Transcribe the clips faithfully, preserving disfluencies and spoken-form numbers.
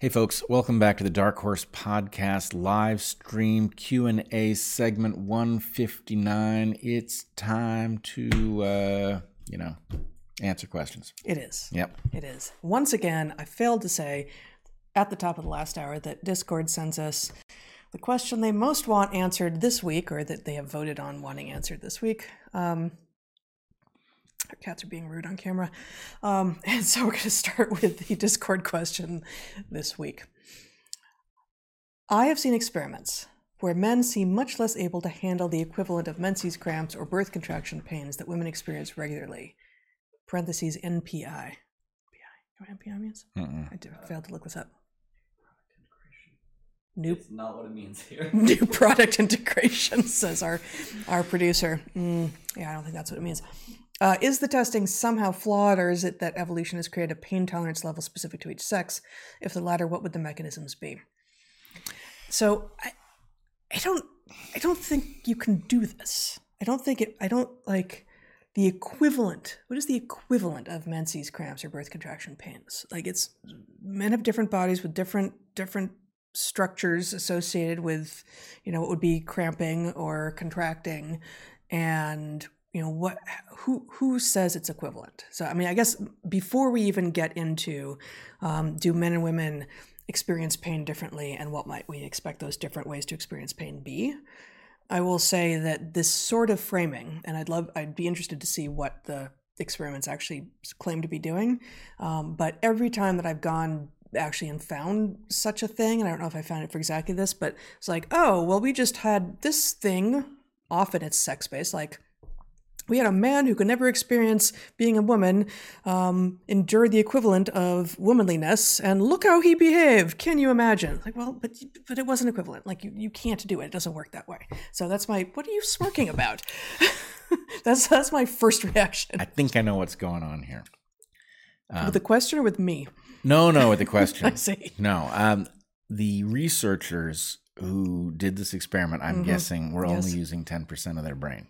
Hey folks, welcome back to the Dark Horse Podcast live stream Q and A segment one fifty-nine. It's time to, uh, you know, answer questions. It is. Yep. It is. Once again, I failed to say at the top of the last hour that Discord sends us the question they most want answered this week, or that they have voted on wanting answered this week. Um, Our cats are being rude on camera. Um, and so we're going to start with the Discord question this week. I have seen experiments where men seem much less able to handle the equivalent of menses cramps or birth contraction pains that women experience regularly. Parentheses, N P I. N P I. You know what N P I means? Mm-mm. I did, failed to look this up. New, it's not what it means here. New product integration, says our, our producer. Mm, yeah, I don't think that's what it means. Uh, is the testing somehow flawed, or is it that evolution has created a pain tolerance level specific to each sex? If the latter, what would the mechanisms be? So I, I don't, I don't think you can do this. I don't think it, I don't like the equivalent. What is the equivalent of menses cramps or birth contraction pains? Like, it's, men have different bodies with different, different structures associated with, you know, what would be cramping or contracting, and you know what? Who who says it's equivalent? So I mean, I guess before we even get into, um, do men and women experience pain differently, and what might we expect those different ways to experience pain be? I will say that this sort of framing, and I'd love, I'd be interested to see what the experiments actually claim to be doing. Um, but every time that I've gone actually and found such a thing, and I don't know if I found it for exactly this, but it's like, oh, well, we just had this thing. Often it's sex-based, like, we had a man who could never experience being a woman, um, endure the equivalent of womanliness, and look how he behaved. Can you imagine? Like, well, but but it wasn't equivalent. Like, you, you can't do it. It doesn't work that way. So that's my, what are you smirking about? that's that's my first reaction. I think I know what's going on here. Um, with the question or with me? No, no, with the question. I see. No, um, the researchers who did this experiment, I'm mm-hmm. guessing, were yes. only using ten percent of their brain.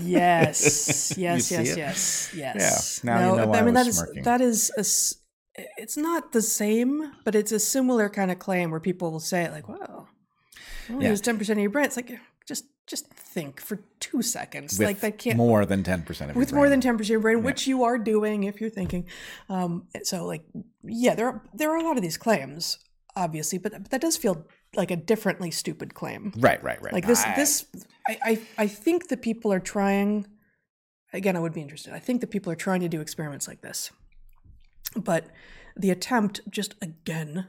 yes, yes, yes, yes, yes. Yeah. Now no, you know why I mean, I was that smirking. Is that is a, it's not the same, but it's a similar kind of claim where people will say like, "Wow, yeah. use ten percent of your brain." It's like just just think for two seconds. With like that can't more than ten percent of your with brain. More than ten percent of your brain, yeah. which you are doing if you're thinking. Um, so like, yeah, there are, there are a lot of these claims, obviously, but, but that does feel like a differently stupid claim. Right, right, right. Like this, I, this, I, I, I think that people are trying, again, I would be interested. I think that people are trying to do experiments like this, but the attempt just again,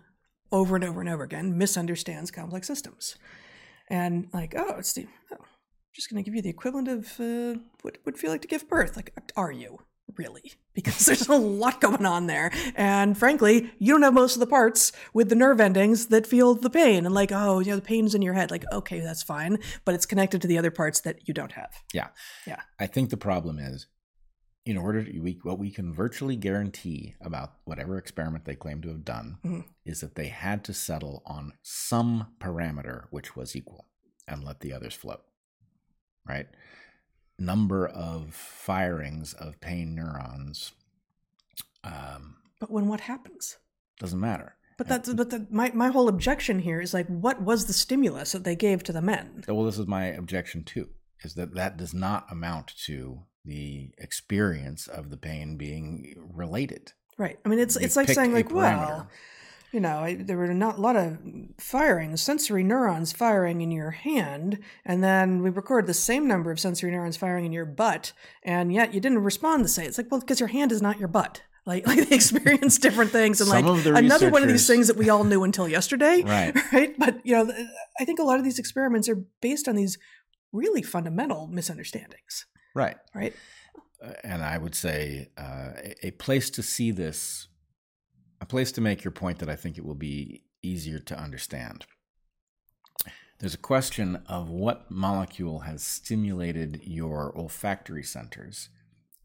over and over and over again, misunderstands complex systems. And like, oh, it's the, oh, I'm just going to give you the equivalent of uh, what would feel like to give birth. Like, are you really? Because there's a lot going on there, and frankly, you don't have most of the parts with the nerve endings that feel the pain. And like, oh, you know, the pain's in your head. Like, okay, that's fine, but it's connected to the other parts that you don't have. Yeah, yeah. I think the problem is, in order to we, what we can virtually guarantee about whatever experiment they claim to have done mm-hmm. is that they had to settle on some parameter which was equal and let the others float. Right. Number of firings of pain neurons. Um, but when what happens? Doesn't matter. But that's and, but the, my my whole objection here is like, what was the stimulus that they gave to the men? Well, this is my objection too, is that that does not amount to the experience of the pain being related. Right. I mean, it's You've it's like saying like, well, you know, I, there were not a lot of firing, sensory neurons firing in your hand, and then we record the same number of sensory neurons firing in your butt, and yet you didn't respond the same. It's like, well, because your hand is not your butt. Like, like they experience different things, and like another one of these things that we all knew until yesterday, right. right? But, you know, I think a lot of these experiments are based on these really fundamental misunderstandings. Right. Right. And I would say uh, a place to see this A place to make your point that I think it will be easier to understand. There's a question of what molecule has stimulated your olfactory centers.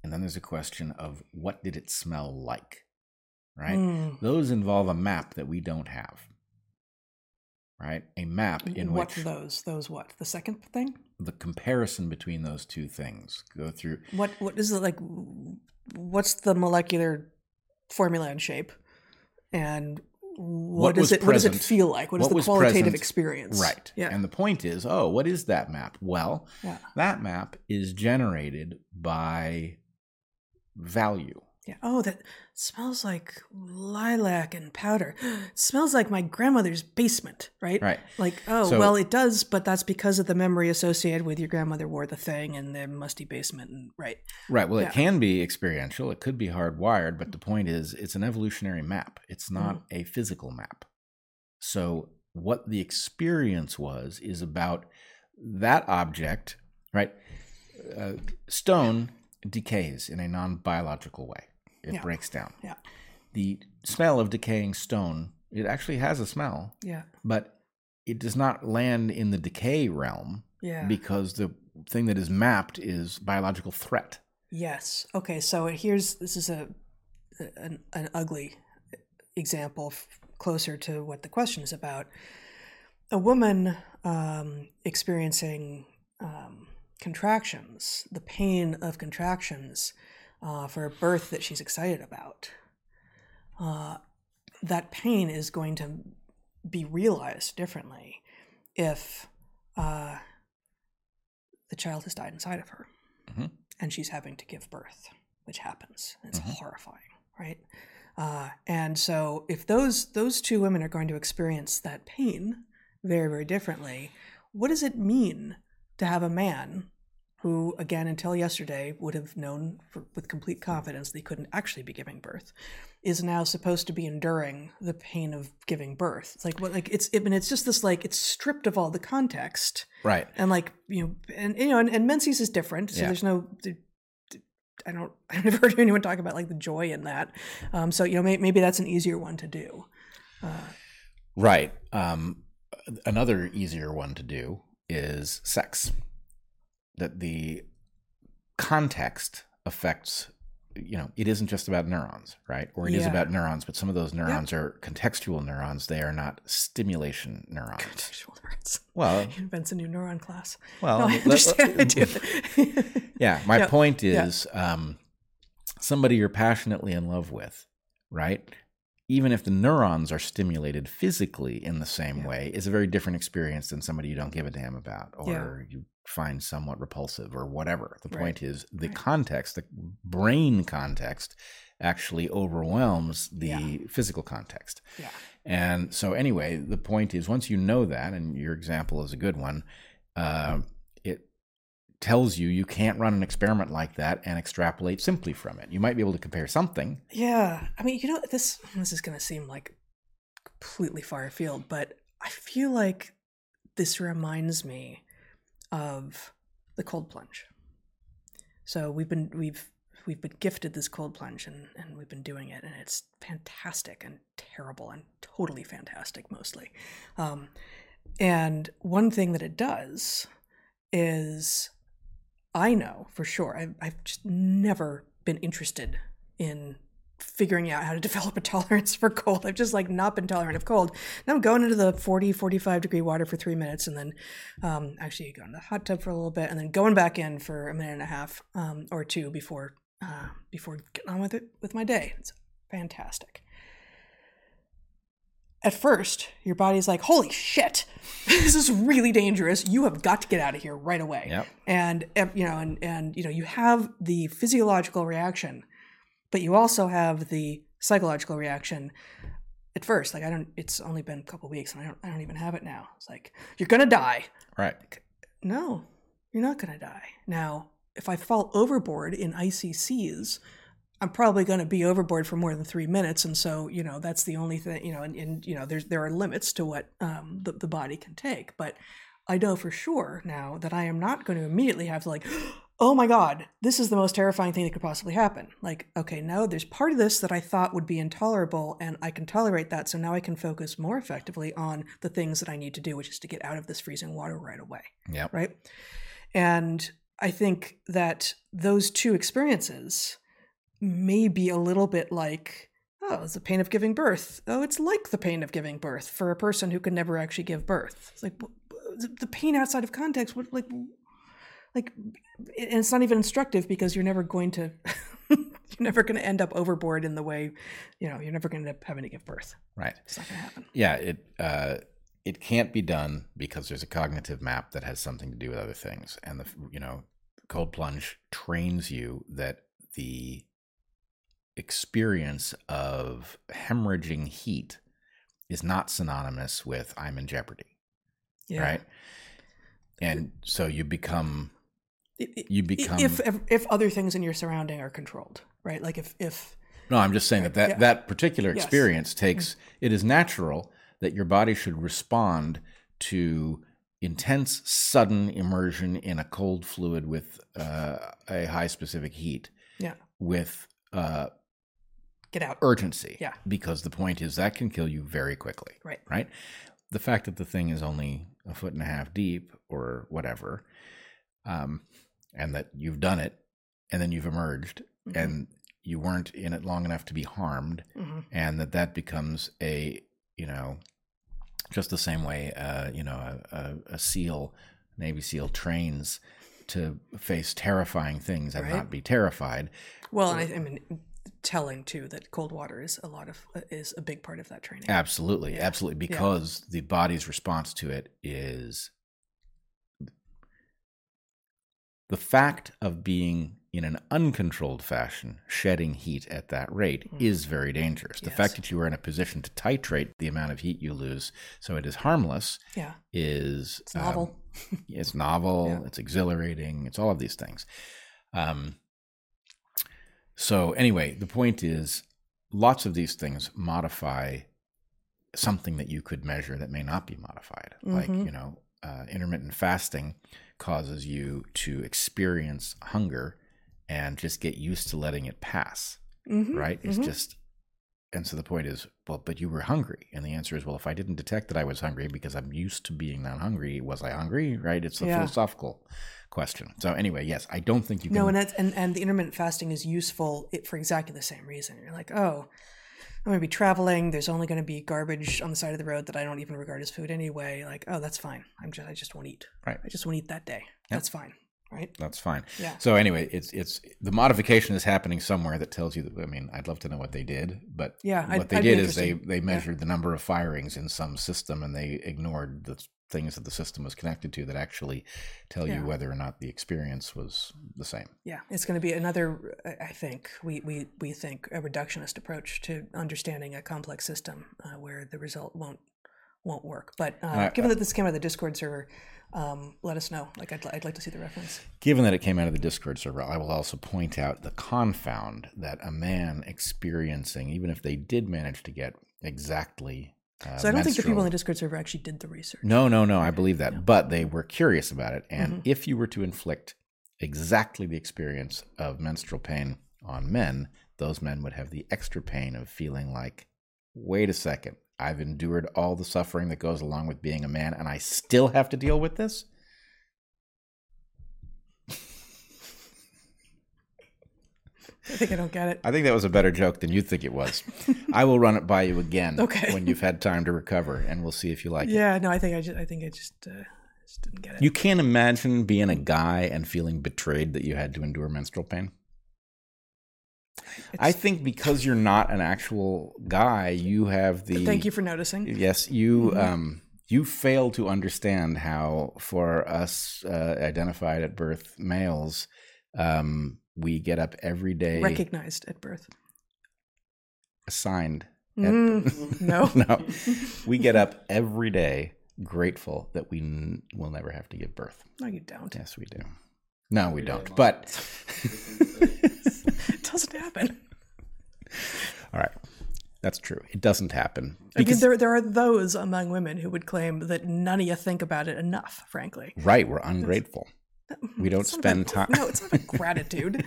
And then there's a question of what did it smell like, right? Mm. Those involve a map that we don't have, right? A map in what which... What those? Those what? The second thing? The comparison between those two things. Go through... What? What is it like? What's the molecular... formula and shape, and what, what does it present, what does it feel like? What is what the qualitative present, experience? Right. Yeah. And the point is, oh, what is that map? Well, yeah. that map is generated by value. Yeah. Oh, that smells like lilac and powder. It smells like my grandmother's basement, right? Right. Like, oh, so, well, it does, but that's because of the memory associated with your grandmother wore the thing and their musty basement. And, right. Right. Well, yeah. It can be experiential. It could be hardwired. But the point is, it's an evolutionary map. It's not mm-hmm. a physical map. So what the experience was is about that object, right? Uh, stone decays in a non-biological way. It yeah. breaks down. Yeah. The smell of decaying stone, it actually has a smell. Yeah. But it does not land in the decay realm yeah. because the thing that is mapped is biological threat. Yes. Okay, so here's this is a an, an ugly example f- closer to what the question is about. A woman um, experiencing um, contractions, the pain of contractions, Uh, for a birth that she's excited about, uh, that pain is going to be realized differently if uh, the child has died inside of her mm-hmm. and she's having to give birth, which happens. It's mm-hmm. horrifying, right? Uh, and so if those those two women are going to experience that pain very, very differently, what does it mean to have a man who, again, until yesterday would have known for, with complete confidence they couldn't actually be giving birth, is now supposed to be enduring the pain of giving birth? It's like, what, like it's, I mean, it's just this, like, it's stripped of all the context. Right. And like, you know, and, you know, and, and menses is different. So yeah. there's no, I don't, I've never heard anyone talk about like the joy in that. Um, so, you know, maybe, maybe that's an easier one to do. Uh, right. Um, another easier one to do is sex. That the context affects, you know, it isn't just about neurons, right? Or it yeah. is about neurons, but some of those neurons yeah. are contextual neurons. They are not stimulation neurons. Contextual neurons. Well, he invents a new neuron class. Well, no, I understand. Let, let, I do. yeah, my yeah. point is yeah. um, somebody you're passionately in love with, right? Even if the neurons are stimulated physically in the same yeah. way, is a very different experience than somebody you don't give a damn about or yeah. you find somewhat repulsive or whatever. The right. point is the right. context, the brain context actually overwhelms the yeah. physical context. Yeah. And so anyway, the point is once you know that, and your example is a good one, uh, it tells you you can't run an experiment like that and extrapolate simply from it. You might be able to compare something. Yeah. I mean, you know, this this is going to seem like completely far afield, but I feel like this reminds me of the cold plunge. So we've been we've we've been gifted this cold plunge and, and we've been doing it, and it's fantastic and terrible and totally fantastic mostly. Um, and one thing that it does is, I know for sure, I've, I've just never been interested in figuring out how to develop a tolerance for cold. I've just like not been tolerant of cold. Now I'm going into the forty, forty-five degree water for three minutes and then um, actually going to the hot tub for a little bit and then going back in for a minute and a half um, or two before uh, before getting on with it with my day. It's fantastic. At first, your body's like, holy shit, this is really dangerous. You have got to get out of here right away. Yep. And, you know, and, and, you know, you have the physiological reaction, but you also have the psychological reaction at first. Like, I don't, it's only been a couple of weeks and I don't, I don't even have it now. It's like, you're going to die. Right. Like, no, you're not going to die. Now, if I fall overboard in icy seas, I'm probably going to be overboard for more than three minutes. And so, you know, that's the only thing, you know, and, and you know, there's, there are limits to what um, the, the body can take, but I know for sure now that I am not going to immediately have to like, oh my God, this is the most terrifying thing that could possibly happen. Like, okay, no, there's part of this that I thought would be intolerable and I can tolerate that. So now I can focus more effectively on the things that I need to do, which is to get out of this freezing water right away. Yeah. Right. And I think that those two experiences may be a little bit like, oh, it's the pain of giving birth. Oh, it's like the pain of giving birth for a person who can never actually give birth. It's like the pain outside of context, what, like, Like, and it's not even instructive because you're never going to, you're never going to end up overboard in the way, you know, you're never going to end up having to give birth. Right. It's not going to happen. Yeah. It, uh, it can't be done because there's a cognitive map that has something to do with other things. And the, you know, cold plunge trains you that the experience of hemorrhaging heat is not synonymous with I'm in jeopardy. Yeah. Right. And so you become, you become. If, if, if other things in your surrounding are controlled, right? Like if, if. No, I'm just saying that that, yeah. that particular experience yes. takes, mm-hmm. it is natural that your body should respond to intense, sudden immersion in a cold fluid with uh, a high specific heat. Yeah. With uh, get out urgency. Yeah. Because the point is that can kill you very quickly. Right. Right. The fact that the thing is only a foot and a half deep or whatever, um, and that you've done it and then you've emerged mm-hmm. and you weren't in it long enough to be harmed mm-hmm. and that that becomes a, you know, just the same way, uh, you know, a, a, a SEAL, Navy SEAL trains to face terrifying things and right. not be terrified. Well, and I, I mean... telling too that cold water is a lot of is a big part of that training. Absolutely, yeah. absolutely, because yeah. the body's response to it is the fact of being in an uncontrolled fashion shedding heat at that rate mm. is very dangerous. The yes. fact that you are in a position to titrate the amount of heat you lose so it is harmless. Yeah, is it's novel. Um, it's novel. Yeah. It's exhilarating. It's all of these things. Um. So anyway, the point is lots of these things modify something that you could measure that may not be modified. Mm-hmm. Like, you know, uh, intermittent fasting causes you to experience hunger and just get used to letting it pass, mm-hmm. right? It's mm-hmm. just, and so the point is, well, but you were hungry. And the answer is, well, if I didn't detect that I was hungry because I'm used to being not hungry, was I hungry, right? It's a yeah. philosophical question. So anyway, yes, I don't think you can. No, and that's, and, and the intermittent fasting is useful for exactly the same reason. You're like, oh, I'm going to be traveling. There's only going to be garbage on the side of the road that I don't even regard as food anyway. Like, oh, that's fine. I'm just, I just won't eat. Right. I just won't eat that day. Yep. That's fine. Right. That's fine. Yeah. So anyway, it's it's the modification is happening somewhere that tells you that. I mean, I'd love to know what they did, but yeah, what I'd, they I'd did is they they measured yeah. the number of firings in some system and they ignored the things that the system was connected to that actually tell yeah. you whether or not the experience was the same. Yeah, it's going to be another, I think, we we, we think a reductionist approach to understanding a complex system uh, where the result won't won't work. But uh, I, given that this came out of the Discord server, um, let us know. Like I'd, I'd like to see the reference. Given that it came out of the Discord server, I will also point out the confound that a man experiencing, even if they did manage to get exactly Uh, so I don't menstrual. think the people in the Discord server actually did the research. No, no, no. I believe that. No. But they were curious about it. And mm-hmm. if you were to inflict exactly the experience of menstrual pain on men, those men would have the extra pain of feeling like, wait a second, I've endured all the suffering that goes along with being a man and I still have to deal with this? I think I don't get it. I think that was a better joke than you think it was. I will run it by you again okay. when you've had time to recover, and we'll see if you like yeah, it. Yeah, no, I think I just, I think I just, uh, just didn't get it. You can't imagine being a guy and feeling betrayed that you had to endure menstrual pain. It's, I think because you're not an actual guy, you have the. Thank you for noticing. Yes, you. Mm-hmm. Um, You fail to understand how, for us uh, identified at birth males, um. we get up every day. Recognized at birth. Assigned. Mm, at, no. no. We get up every day grateful that we n- will never have to give birth. No, you don't. Yes, we do. No, every we don't. But it doesn't happen. All right. That's true. It doesn't happen. Because I mean, there there are those among women who would claim that none of you think about it enough, frankly. Right. We're ungrateful. That's- We don't spend about, time. No, it's not about gratitude.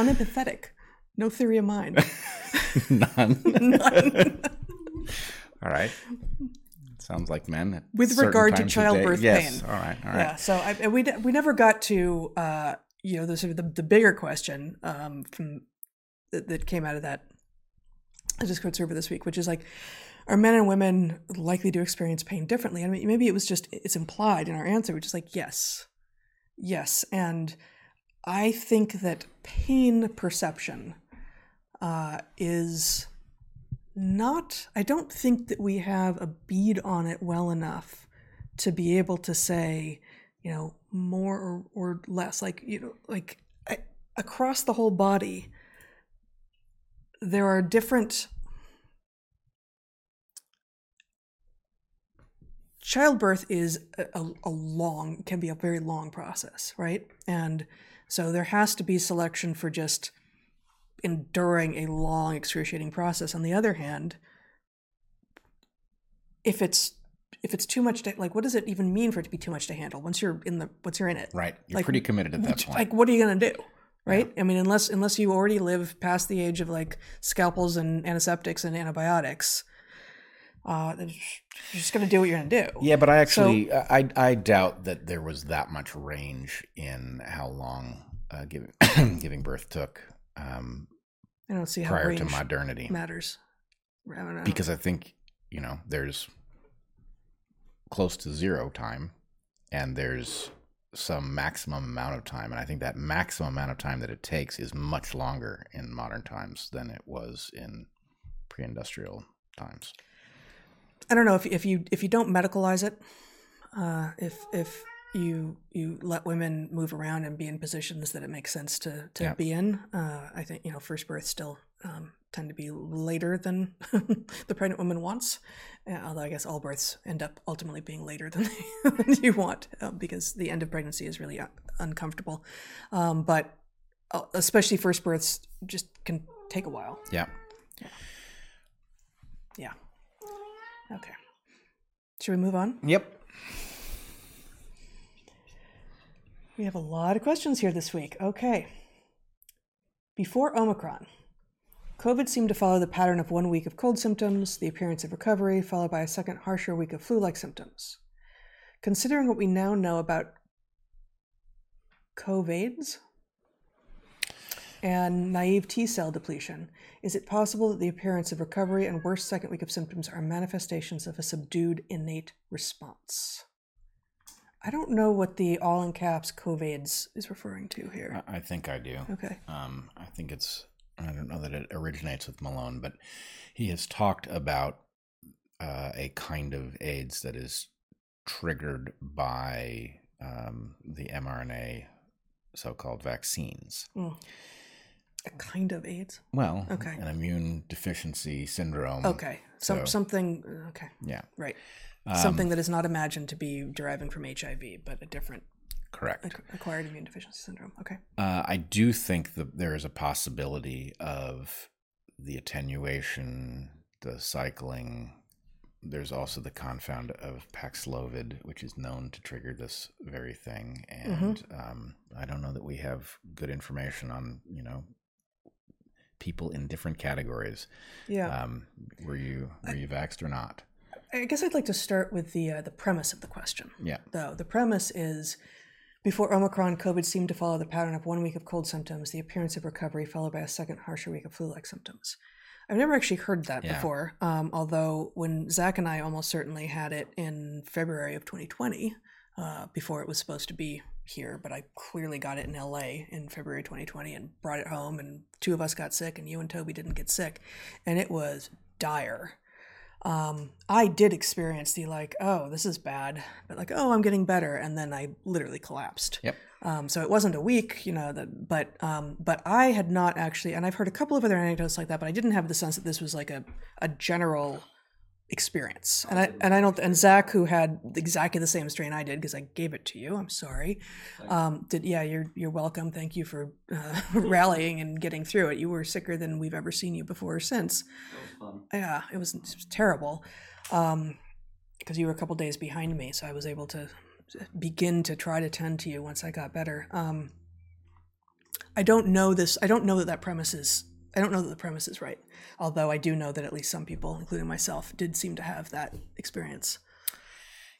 Unempathetic. No theory of mind. None. None. All right. Sounds like men. With regard to childbirth yes. pain. Yes. All right. All right. Yeah. So I, we we never got to uh, you know the sort of the, the bigger question um, from that, that came out of that Discord server this week, which is like, are men and women likely to experience pain differently? I mean, maybe it was just it's implied in our answer, which is like yes. Yes, and I think that pain perception uh, is not, I don't think that we have a bead on it well enough to be able to say, you know, more or, or less, like, you know, like I, across the whole body, there are different, childbirth is a, a long, can be a very long process, right? And so there has to be selection for just enduring a long, excruciating process. On the other hand, if it's if it's too much to, like, what does it even mean for it to be too much to handle once you're in the once you're in it? Right, you're like, pretty committed at that which, point. Like, what are you gonna do, right? Yeah. I mean, unless unless you already live past the age of like scalpels and antiseptics and antibiotics. Uh, you're just going to do what you're going to do. Yeah, but I actually, so, I I doubt that there was that much range in how long uh, giving giving birth took. Um, I don't see how prior to modernity matters. I don't know. Because I think, you know, there's close to zero time, and there's some maximum amount of time, and I think that maximum amount of time that it takes is much longer in modern times than it was in pre-industrial times. I don't know if if you if you don't medicalize it, uh, if if you you let women move around and be in positions that it makes sense to to yeah. be in, uh, I think, you know, first births still um, tend to be later than the pregnant woman wants. Uh, although I guess all births end up ultimately being later than, they, than you want, uh, because the end of pregnancy is really un- uncomfortable. Um, but uh, especially first births just can take a while. Yeah. Yeah. Yeah. Okay. Should we move on? Yep. We have a lot of questions here this week. Okay. Before Omicron, COVID seemed to follow the pattern of one week of cold symptoms, the appearance of recovery, followed by a second, harsher week of flu-like symptoms. Considering what we now know about COVIDs and naive T-cell depletion, is it possible that the appearance of recovery and worse second week of symptoms are manifestations of a subdued innate response? I don't know what the all in caps COVIDs is referring to here. I think I do. Okay. Um, I think it's, I don't know that it originates with Malone, but he has talked about uh, a kind of AIDS that is triggered by um, the mRNA so-called vaccines. Mm. A kind of AIDS? Well, okay. An immune deficiency syndrome. Okay. So, so something, okay. Yeah. Right. Um, something that is not imagined to be deriving from H I V, but a different. Correct. Acquired immune deficiency syndrome. Okay. Uh, I do think that there is a possibility of the attenuation, the cycling. There's also the confound of Paxlovid, which is known to trigger this very thing. And mm-hmm. um, I don't know that we have good information on, you know, people in different categories. Yeah. Um, were you were you I, vaxxed or not? I guess I'd like to start with the uh, the premise of the question. Yeah. Though the premise is, before Omicron, COVID seemed to follow the pattern of one week of cold symptoms, the appearance of recovery, followed by a second, harsher week of flu-like symptoms. I've never actually heard that yeah. before. Um, although when Zach and I almost certainly had it in February of twenty twenty, uh, before it was supposed to be here, but I clearly got it in L A in February twenty twenty and brought it home, and two of us got sick and you and Toby didn't get sick, and it was dire. Um, I did experience the like, oh, this is bad, but like, oh, I'm getting better, and then I literally collapsed. Yep. Um, so it wasn't a week, you know, that, but um, but I had not actually, and I've heard a couple of other anecdotes like that, but I didn't have the sense that this was like a a general experience. And I and I don't and Zach, who had exactly the same strain I did, because I gave it to you, I'm sorry. Um, did yeah, you're you're welcome. Thank you for uh, rallying and getting through it. You were sicker than we've ever seen you before or since. That was fun. Yeah, it was, it was terrible, um, because you were a couple days behind me, so I was able to begin to try to tend to you once I got better. Um, I don't know this. I don't know that that premise is. I don't know that the premise is right, although I do know that at least some people, including myself, did seem to have that experience.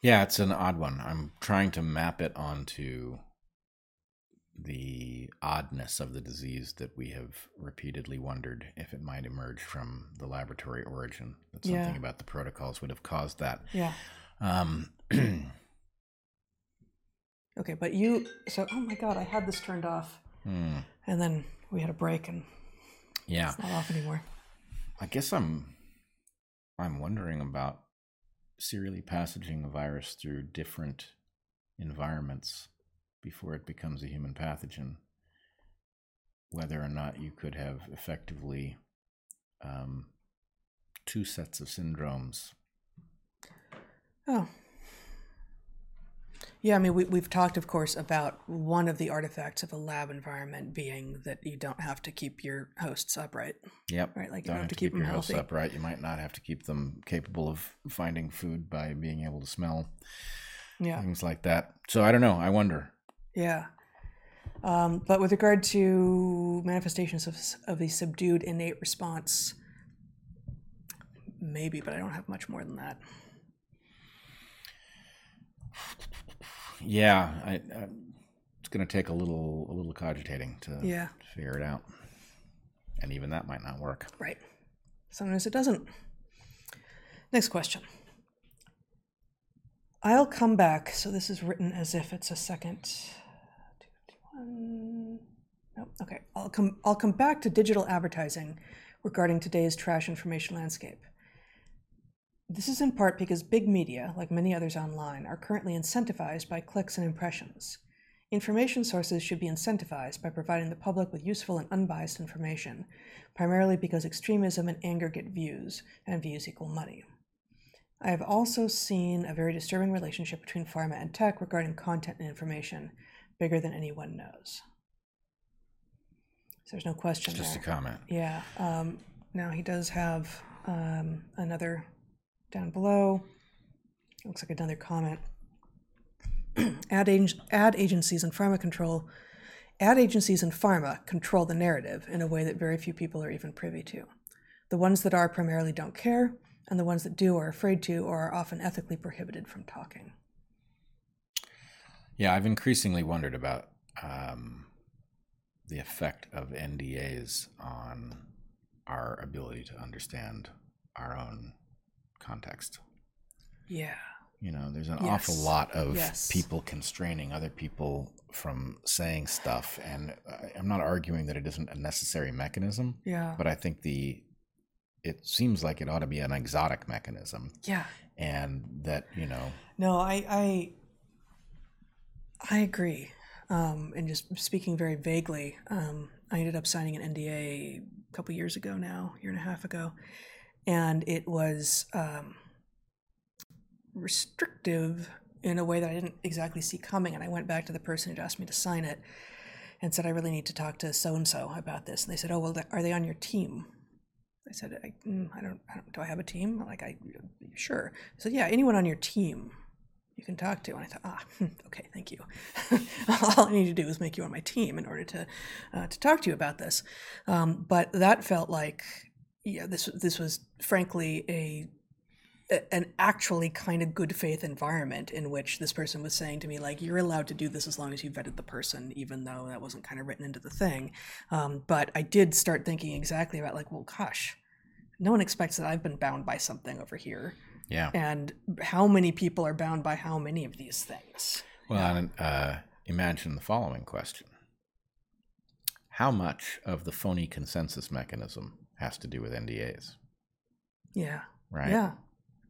Yeah, it's an odd one. I'm trying to map it onto the oddness of the disease that we have repeatedly wondered if it might emerge from the laboratory origin, that something yeah. about the protocols would have caused that. Yeah. Um, okay, but you, so, oh my God, I had this turned off. Mm. And then we had a break, and yeah, it's not off anymore. I guess I'm I'm wondering about serially passaging a virus through different environments before it becomes a human pathogen, whether or not you could have effectively um, two sets of syndromes. Oh. Yeah, I mean, we, we've talked, of course, about one of the artifacts of a lab environment being that you don't have to keep your hosts upright. Yep. Right? Like, you don't, don't have, have to keep, keep them your hosts upright. You might not have to keep them capable of finding food by being able to smell. Yeah. Things like that. So I don't know. I wonder. Yeah. Um, but with regard to manifestations of, of a subdued innate response, maybe, but I don't have much more than that. Yeah, I, I, it's going to take a little a little cogitating to yeah. figure it out. And even that might not work. Right. Sometimes it doesn't. Next question. I'll come back. So this is written as if it's a second. No, okay. I'll come I'll come back to digital advertising regarding today's trash information landscape. This is in part because big media, like many others online, are currently incentivized by clicks and impressions. Information sources should be incentivized by providing the public with useful and unbiased information, primarily because extremism and anger get views, and views equal money. I have also seen a very disturbing relationship between pharma and tech regarding content and information, bigger than anyone knows. So there's no question there. Just a comment. Yeah. Um, now he does have um, another... down below, looks like another comment. ad, ag- ad agencies and pharma control, ad agencies and pharma control the narrative in a way that very few people are even privy to. The ones that are primarily don't care, and the ones that do are afraid to or are often ethically prohibited from talking. Yeah, I've increasingly wondered about um, the effect of N D As on our ability to understand our own context. Yeah. You know, there's an yes. awful lot of yes. people constraining other people from saying stuff, and I'm not arguing that it isn't a necessary mechanism. Yeah. But I think the it seems like it ought to be an exotic mechanism. Yeah. And that, you know. No, I I, I agree. Um, and just speaking very vaguely, um, I ended up signing an N D A a couple years ago now, year and a half ago. And it was um, restrictive in a way that I didn't exactly see coming. And I went back to the person who'd asked me to sign it and said, I really need to talk to so-and-so about this. And they said, oh, well, are they on your team? I said, I, mm, I, don't, I don't, do I have a team? Like, I, sure. I said, yeah, anyone on your team you can talk to. And I thought, ah, okay, thank you. All I need to do is make you on my team in order to, uh, to talk to you about this. Um, but that felt like... Yeah, this this was frankly a an actually kind of good faith environment in which this person was saying to me, like, you're allowed to do this as long as you vetted the person, even though that wasn't kind of written into the thing. Um, but I did start thinking exactly about, like, well, gosh, no one expects that I've been bound by something over here. Yeah. And how many people are bound by how many of these things? Well, yeah. and, uh, imagine the following question. How much of the phony consensus mechanism has to do with N D As? Yeah. Right? Yeah.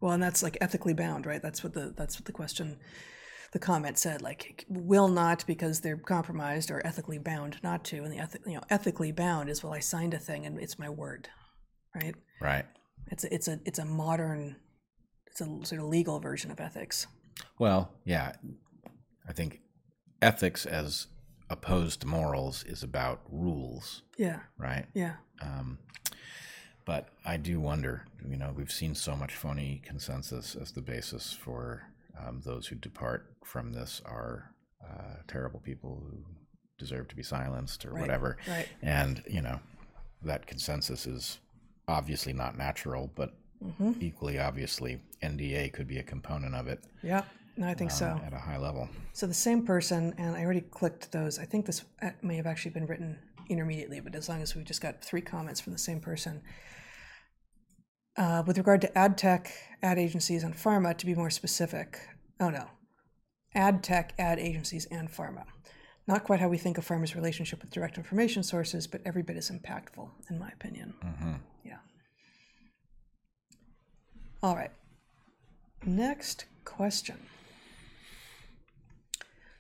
Well, and that's like ethically bound, right? That's what the that's what the question, the comment said, like, will not because they're compromised or ethically bound not to. And the ethic, you know, ethically bound is, well, I signed a thing and it's my word, right? Right. It's a, it's a it's a modern, it's a sort of legal version of ethics. Well, yeah. I think ethics as opposed to morals is about rules. Yeah. Right? Yeah. Um, but I do wonder, you know, we've seen so much phony consensus as the basis for um, those who depart from this are uh, terrible people who deserve to be silenced or right, whatever. Right. And, you know, that consensus is obviously not natural, but mm-hmm. equally obviously N D A could be a component of it. Yeah. No, I think um, so. At a high level. So the same person, and I already clicked those. I think this may have actually been written intermediately, but as long as we just got three comments from the same person. Uh, with regard to ad tech, ad agencies, and pharma, to be more specific, oh no, ad tech, ad agencies, and pharma. Not quite how we think of farmers' relationship with direct information sources, but every bit as impactful, in my opinion. Mm-hmm. Yeah. All right. Next question.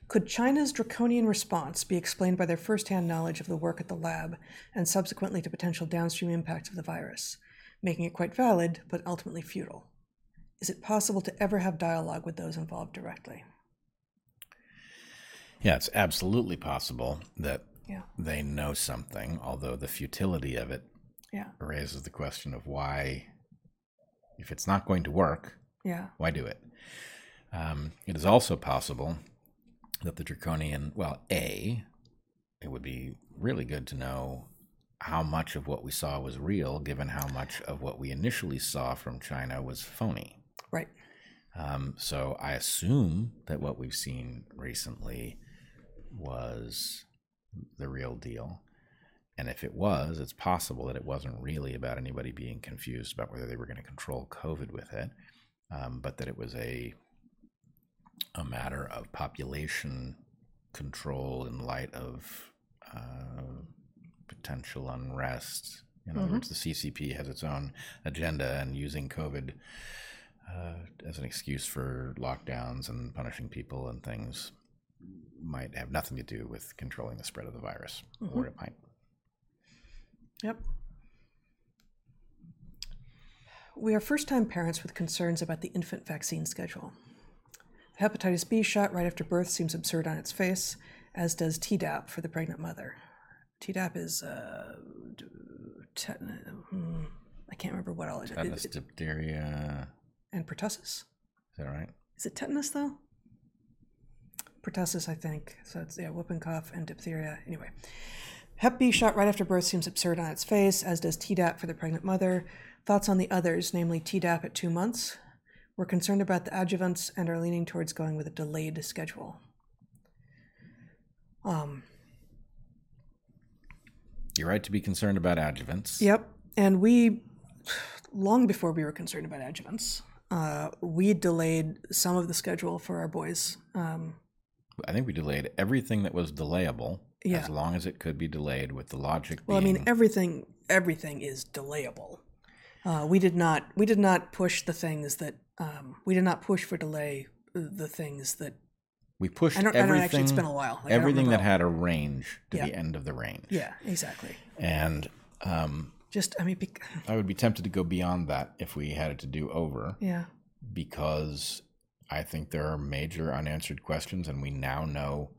Could China's draconian response be explained by their firsthand knowledge of the work at the lab and subsequently to potential downstream impacts of the virus, making it quite valid, but ultimately futile? Is it possible to ever have dialogue with those involved directly? Yeah, it's absolutely possible that yeah. they know something, although the futility of it yeah. raises the question of why, if it's not going to work, yeah. why do it? Um, it is also possible that the draconian, well, A, it would be really good to know how much of what we saw was real, given how much of what we initially saw from China was phony. Right. Um, so I assume that what we've seen recently was the real deal. And if it was, it's possible that it wasn't really about anybody being confused about whether they were going to control COVID with it, um, but that it was a a matter of population control in light of uh, potential unrest. In other mm-hmm. words, the C C P has its own agenda, and using COVID uh, as an excuse for lockdowns and punishing people and things might have nothing to do with controlling the spread of the virus, mm-hmm. or it might. Yep. We are first-time parents with concerns about the infant vaccine schedule. The hepatitis B shot right after birth seems absurd on its face, as does Tdap for the pregnant mother. Tdap is, uh, tetan- I can't remember what all it is. Tetanus, it, it, diphtheria. And pertussis. Is that right? Is it tetanus, though? Pertussis, I think. So it's, yeah, whooping cough and diphtheria. Anyway. Hep B shot right after birth seems absurd on its face, as does Tdap for the pregnant mother. Thoughts on the others, namely Tdap at two months? We're concerned about the adjuvants and are leaning towards going with a delayed schedule. Um, You're right to be concerned about adjuvants. Yep. And we, long before we were concerned about adjuvants, uh, we delayed some of the schedule for our boys. Um, I think we delayed everything that was delayable. Yeah. As long as it could be delayed, with the logic well, being... Well, I mean, everything everything is delayable. Uh, we did not we did not push the things that... Um, we did not push for delay the things that... We pushed I don't, everything... I don't actually, it's been a while. Like, everything that had a range to yeah. the end of the range. Yeah, exactly. And... Um, Just, I mean... Be- I would be tempted to go beyond that if we had it to do over. Yeah. Because I think there are major unanswered questions, and we now know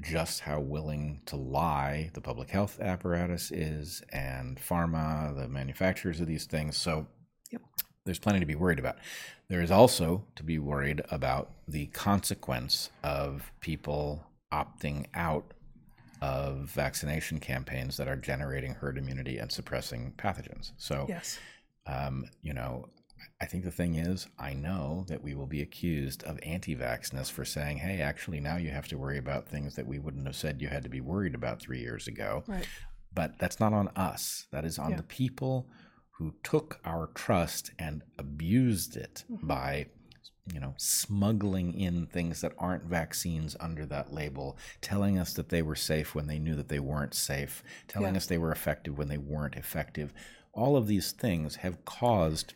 just how willing to lie the public health apparatus is, and pharma, the manufacturers of these things. So yep. there's plenty to be worried about. There is also to be worried about the consequence of people opting out of vaccination campaigns that are generating herd immunity and suppressing pathogens. So, yes. um, you know, I think the thing is, I know that we will be accused of anti-vaxxness for saying, hey, actually, now you have to worry about things that we wouldn't have said you had to be worried about three years ago. Right. But that's not on us. That is on yeah. the people who took our trust and abused it mm-hmm. by, you know, smuggling in things that aren't vaccines under that label, telling us that they were safe when they knew that they weren't safe, telling yeah. us they were effective when they weren't effective. All of these things have caused...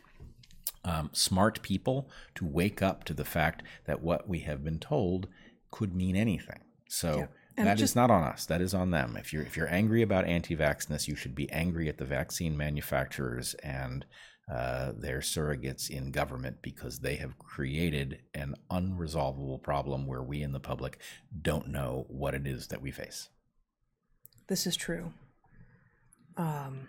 Um, smart people to wake up to the fact that what we have been told could mean anything. So yeah. that just, is not on us. That is on them. If you're if you're angry about anti-vaxxness, you should be angry at the vaccine manufacturers and uh, their surrogates in government, because they have created an unresolvable problem where we in the public don't know what it is that we face. This is true. Um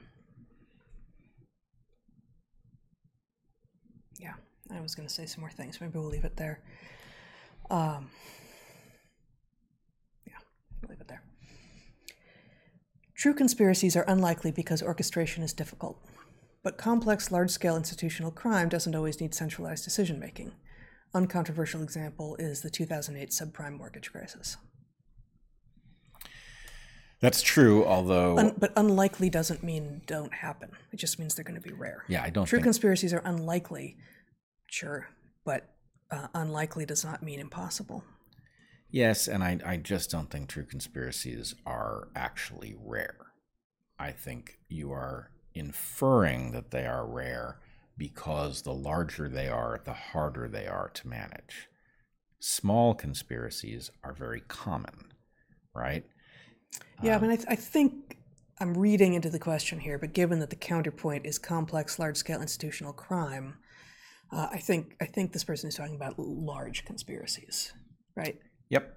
I was going to say some more things. Maybe we'll leave it there. Um, yeah, we'll leave it there. True conspiracies are unlikely because orchestration is difficult, but complex, large-scale institutional crime doesn't always need centralized decision-making. Uncontroversial example is the two thousand eight subprime mortgage crisis. That's true, although... Un- but unlikely doesn't mean don't happen. It just means they're going to be rare. Yeah, I don't True think... conspiracies are unlikely... Sure, but uh, unlikely does not mean impossible. Yes, and I, I just don't think true conspiracies are actually rare. I think you are inferring that they are rare because the larger they are, the harder they are to manage. Small conspiracies are very common, right? Yeah, um, I mean, I, th- I think I'm reading into the question here, but given that the counterpoint is complex, large-scale institutional crime, uh, I think I think this person is talking about large conspiracies, right? Yep.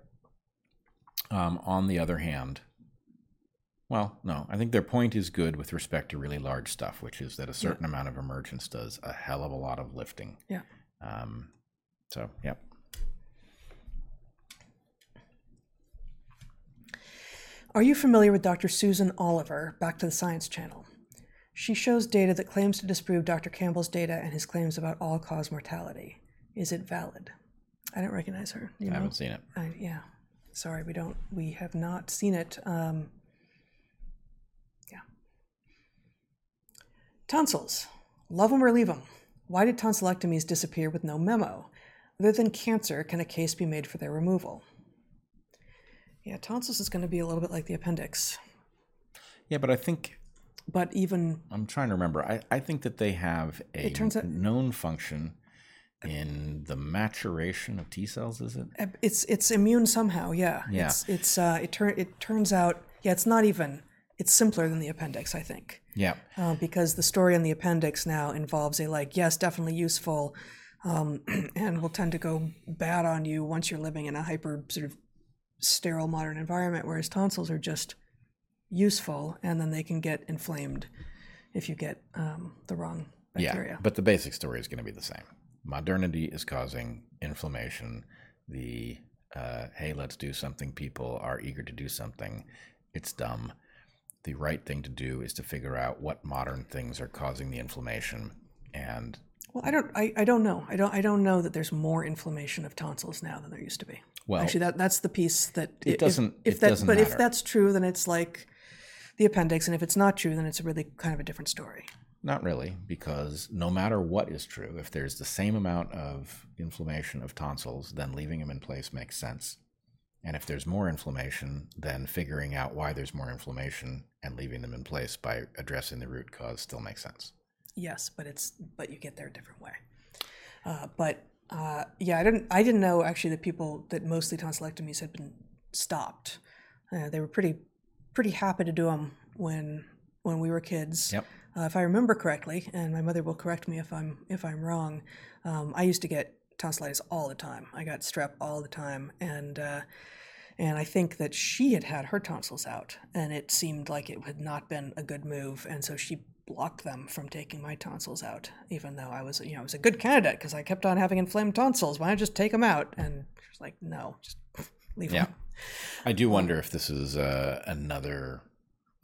Um, on the other hand, well, no, I think their point is good with respect to really large stuff, which is that a certain yeah. amount of emergence does a hell of a lot of lifting. Yeah. Um, so, yep. Are you familiar with Doctor Susan Oliver, back to the Science Channel? She shows data that claims to disprove Doctor Campbell's data and his claims about all-cause mortality. Is it valid? I don't recognize her. You I know? haven't seen it. I, yeah. Sorry, we don't. We have not seen it. Um, yeah. Tonsils. Love them or leave them. Why did tonsillectomies disappear with no memo? Other than cancer, can a case be made for their removal? Yeah, tonsils is going to be a little bit like the appendix. Yeah, but I think... But even... I'm trying to remember. I, I think that they have a out, known function in the maturation of T cells, is it? It's it's immune somehow, yeah. yeah. It's, it's, uh, it, tur- it turns out... Yeah, it's not even... It's simpler than the appendix, I think. Yeah. Uh, because the story on the appendix now involves a, like, yes, definitely useful, um, and will tend to go bad on you once you're living in a hyper sort of sterile modern environment, whereas tonsils are just useful, and then they can get inflamed if you get um, the wrong bacteria. Yeah, but the basic story is going to be the same. Modernity is causing inflammation. The, uh, hey, let's do something. People are eager to do something. It's dumb. The right thing to do is to figure out what modern things are causing the inflammation. And well, I don't, I, I don't know. I don't, I don't know that there's more inflammation of tonsils now than there used to be. Well, actually, that that's the piece that it if, doesn't. If it that, doesn't but matter. If that's true, then it's like the appendix, and if it's not true, then it's really kind of a different story. Not really, because no matter what is true, if there's the same amount of inflammation of tonsils, then leaving them in place makes sense. And if there's more inflammation, then figuring out why there's more inflammation and leaving them in place by addressing the root cause still makes sense. Yes, but it's but you get there a different way. Uh, but. Uh, yeah, I didn't. I didn't know actually that people that mostly tonsillectomies had been stopped. Uh, they were pretty, pretty happy to do them when when we were kids. Yep. Uh, if I remember correctly, and my mother will correct me if I'm if I'm wrong. Um, I used to get tonsillitis all the time. I got strep all the time, and uh, and I think that she had had her tonsils out, and it seemed like it had not been a good move, and so she blocked them from taking my tonsils out, even though I was, you know, I was a good candidate because I kept on having inflamed tonsils. Why don't I just take them out? And she's like, no, just leave yeah. them. I do wonder if this is uh, another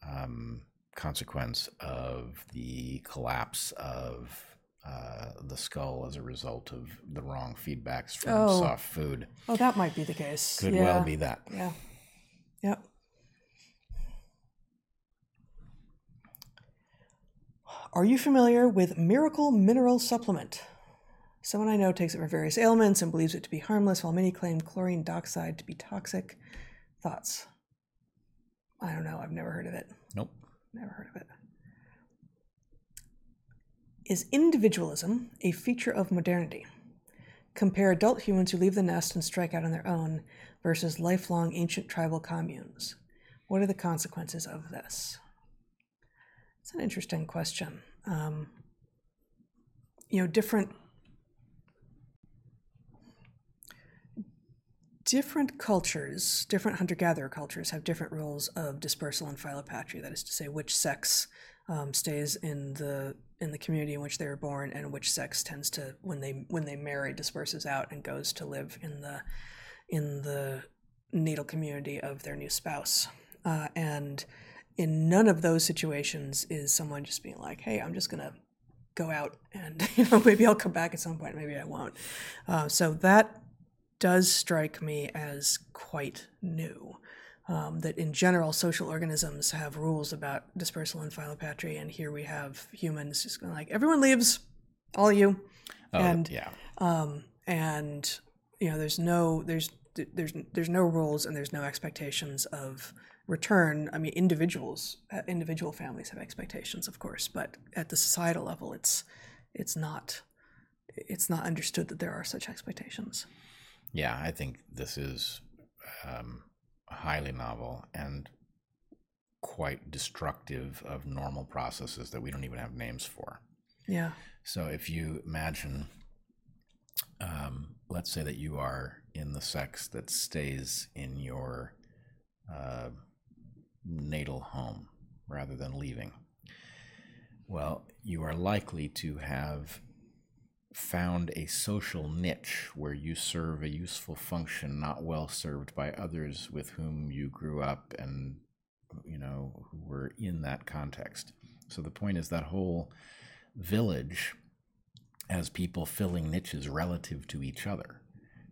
um, consequence of the collapse of uh, the skull as a result of the wrong feedbacks from oh. soft food. Oh, that might be the case. Could yeah. well be that. Yeah. Yep. Are you familiar with Miracle Mineral Supplement? Someone I know takes it for various ailments and believes it to be harmless, while many claim chlorine dioxide to be toxic. Thoughts? I don't know. I've never heard of it. Nope. Never heard of it. Is individualism a feature of modernity? Compare adult humans who leave the nest and strike out on their own versus lifelong ancient tribal communes. What are the consequences of this? It's an interesting question. Um, you know, different different cultures, different hunter-gatherer cultures have different rules of dispersal and phylopatry. That is to say, which sex um, stays in the in the community in which they were born, and which sex tends to, when they when they marry, disperses out and goes to live in the in the natal community of their new spouse, uh, and. In none of those situations is someone just being like, hey, I'm just going to go out and, you know, maybe I'll come back at some point, maybe I won't. Uh, so that does strike me as quite new, um, that in general, social organisms have rules about dispersal and phylopatry, and here we have humans just going like, everyone leaves, all you. Oh, and, yeah. Um, and, you know, there's no, there's there's there's no rules and there's no expectations of return. I mean, individuals, individual families have expectations, of course, but at the societal level, it's it's not it's not understood that there are such expectations. Yeah, I think this is um, highly novel and quite destructive of normal processes that we don't even have names for. Yeah. So if you imagine, um, let's say that you are in the sex that stays in your uh, natal home rather than leaving. Well, you are likely to have found a social niche where you serve a useful function not well served by others with whom you grew up and, you know, who were in that context. So the point is that whole village has people filling niches relative to each other,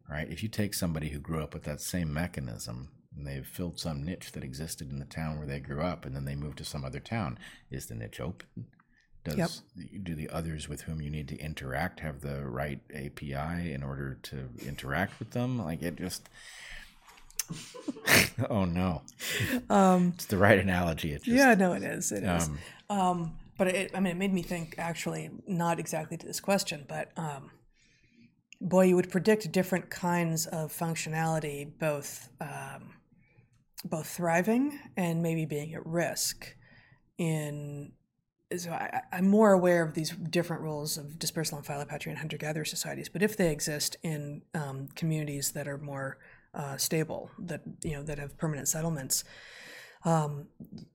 right? If you take somebody who grew up with that same mechanism and they've filled some niche that existed in the town where they grew up and then they move to some other town, is the niche open? Does yep. do the others with whom you need to interact have the right A P I in order to interact with them? Like it just, oh no, um, it's the right analogy. It just, yeah, no, it is. It um, is. Um, but it, I mean, it made me think. Actually, not exactly to this question, but um, boy, you would predict different kinds of functionality, both um, both thriving and maybe being at risk in. So I, I'm more aware of these different roles of dispersal and phylopatry and hunter-gatherer societies, but if they exist in um, communities that are more uh, stable, that you know that have permanent settlements, um,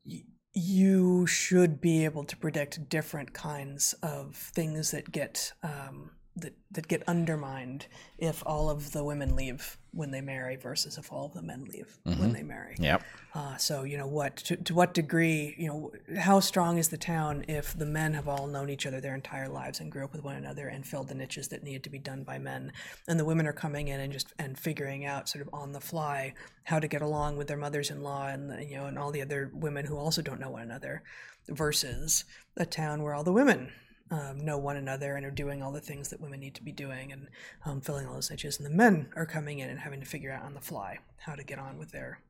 y- you should be able to predict different kinds of things that get um, that that get undermined if all of the women leave when they marry versus if all of the men leave mm-hmm. when they marry. Yep. Uh, so, you know, what to, to what degree, you know, how strong is the town if the men have all known each other their entire lives and grew up with one another and filled the niches that needed to be done by men, and the women are coming in and just and figuring out sort of on the fly how to get along with their mothers-in-law and, you know, and all the other women who also don't know one another, versus a town where all the women Um, know one another and are doing all the things that women need to be doing and um, filling all those niches, and the men are coming in and having to figure out on the fly how to get on with their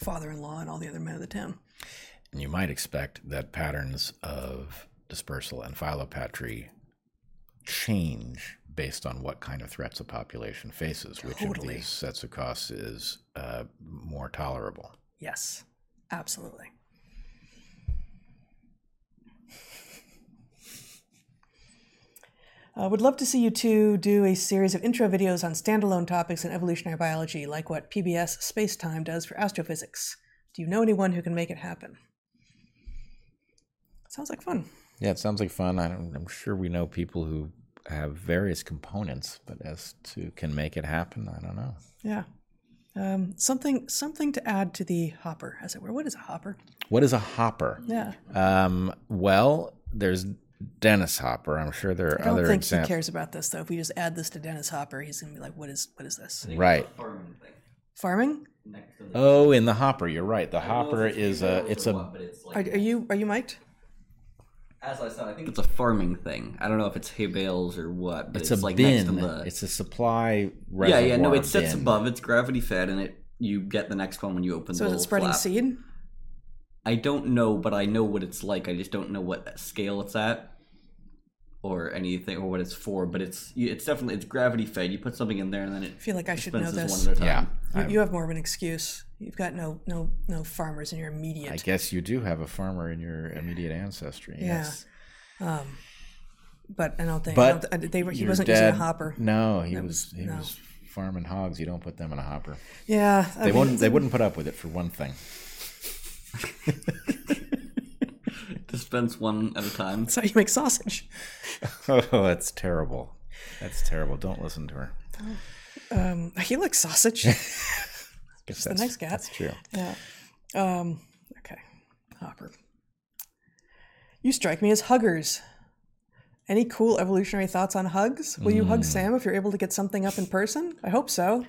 father-in-law and all the other men of the town. And you might expect that patterns of dispersal and phylopatry change based on what kind of threats a population faces, which totally. Of these sets of costs is uh, more tolerable. Yes, absolutely. I uh, would love to see you two do a series of intro videos on standalone topics in evolutionary biology, like what P B S Spacetime does for astrophysics. Do you know anyone who can make it happen? Sounds like fun. Yeah, it sounds like fun. I don't, I'm sure we know people who have various components, but as to can make it happen, I don't know. Yeah. Um, something something to add to the hopper, as it were. What is a hopper? What is a hopper? Yeah. Um, well, there's... Dennis Hopper. I'm sure there are other examples. I don't other think exam- he cares about this, though. If we just add this to Dennis Hopper, he's going to be like, what is what is this? Right. Farming? Farming? Oh, in the hopper. You're right. The I hopper is a... It's a. What, it's like, are, are you are you mic'd? As I said, I think it's a farming thing. I don't know if it's hay bales or what, but it's, it's a like bin. Next to the... It's a supply reservoir. Yeah, yeah, no, it sits bin. Above. It's gravity-fed, and it you get the next one when you open so the little flap. So is it spreading seed? I don't know, but I know what it's like. I just don't know what scale it's at or anything or what it's for, but it's it's definitely it's gravity fed. You put something in there and then it I feel like I should know this. Yeah. You, you have more of an excuse. You've got no no no farmers in your immediate I guess you do have a farmer in your immediate ancestry. Yeah. Yes. Um but I don't think but I don't, they were, he wasn't dad, using a hopper. No, he that was he no. was farming hogs. You don't put them in a hopper. Yeah. I they mean, wouldn't they wouldn't put up with it for one thing. Dispense one at a time. That's how you make sausage. Oh, that's terrible. That's terrible. Don't listen to her. Oh. Um, he likes sausage. Just the next cat. That's true. Yeah. Um, okay. Hopper. You strike me as huggers. Any cool evolutionary thoughts on hugs? Will mm. you hug Sam if you're able to get something up in person? I hope so.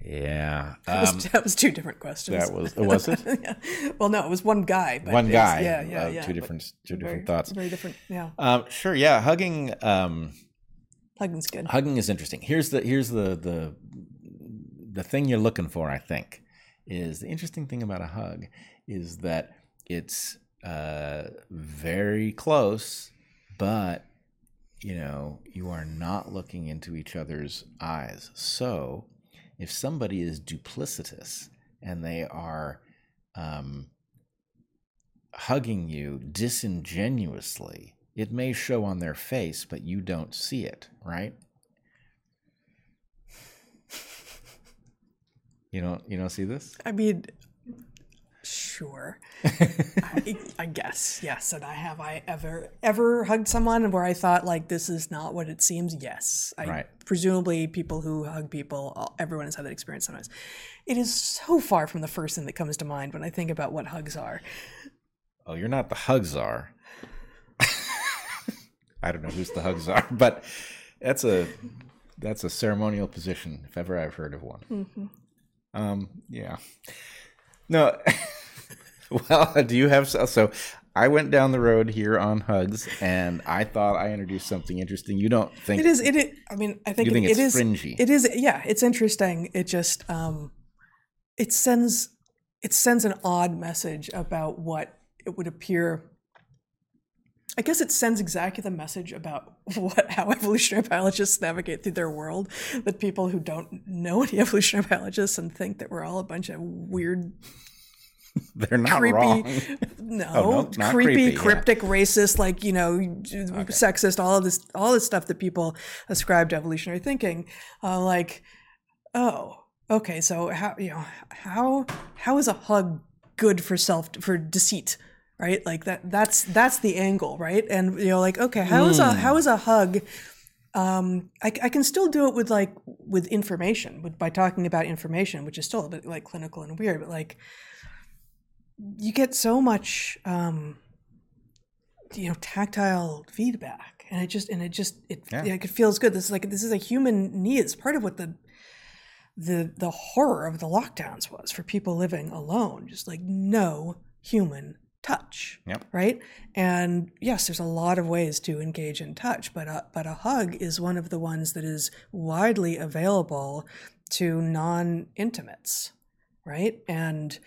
Yeah, that was, um, that was two different questions. That was was it? Yeah. Well, no, it was one guy. But one guy. Yeah, yeah, uh, yeah. Two different, two very, different thoughts. Very different. Yeah. Um, sure. Yeah, hugging. Um, Hugging's good. Hugging is interesting. Here's the here's the the the thing you're looking for, I think, is the interesting thing about a hug is that it's uh, very close, but, you know, you are not looking into each other's eyes. So if somebody is duplicitous and they are um, hugging you disingenuously, it may show on their face, but you don't see it, right? You don't, you don't see this? I mean, sure. I, I guess, yes. And I have I ever, ever hugged someone where I thought, like, this is not what it seems? Yes. I, right. Presumably people who hug people, everyone has had that experience sometimes. It is so far from the first thing that comes to mind when I think about what hugs are. Oh, you're not the hug czar. I don't know who's the hug czar, but that's a, that's a ceremonial position if ever I've heard of one. Mm-hmm. Um, yeah. No. Well, do you have, so I went down the road here on hugs and I thought I introduced something interesting. You don't think it is, it is, I mean, I think, you think it, it's it is fringy. It is. Yeah. It's interesting. It just, um, it sends, it sends an odd message about what it would appear. I guess it sends exactly the message about what how evolutionary biologists navigate through their world, that people who don't know any evolutionary biologists and think that we're all a bunch of weird, they're not creepy, wrong. No, oh, no not creepy, creepy, cryptic, yeah. Racist, like, you know, okay. Sexist, all of this, all this stuff that people ascribe to evolutionary thinking. Uh, like, oh, okay, so how you know how how is a hug good for self for deceit? Right, like that. That's that's the angle, right? And you know, like, okay, how is a how is a hug? Um, I, I can still do it with like with information, with, by talking about information, which is still a bit like clinical and weird. But like, you get so much, um, you know, tactile feedback, and it just and it just it yeah. you know, it feels good. This is like this is a human need. It's part of what the. the the horror of the lockdowns was for people living alone. Just like no human touch, yep. Right? And yes, there's a lot of ways to engage in touch, but a, but a hug is one of the ones that is widely available to non-intimates, right? And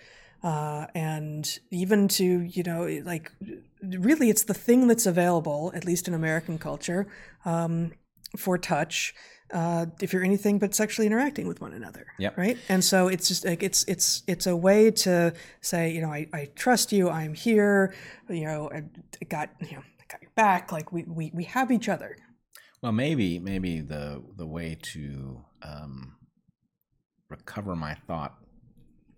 uh, and even to, you know, like really it's the thing that's available, at least in American culture, um, for touch, uh, if you're anything but sexually interacting with one another, yep. Right? And so it's just like it's it's it's a way to say, you know, I, I trust you, I'm here, you know, I got you know I got your back, like we, we, we have each other. Well, maybe maybe the the way to um, recover my thought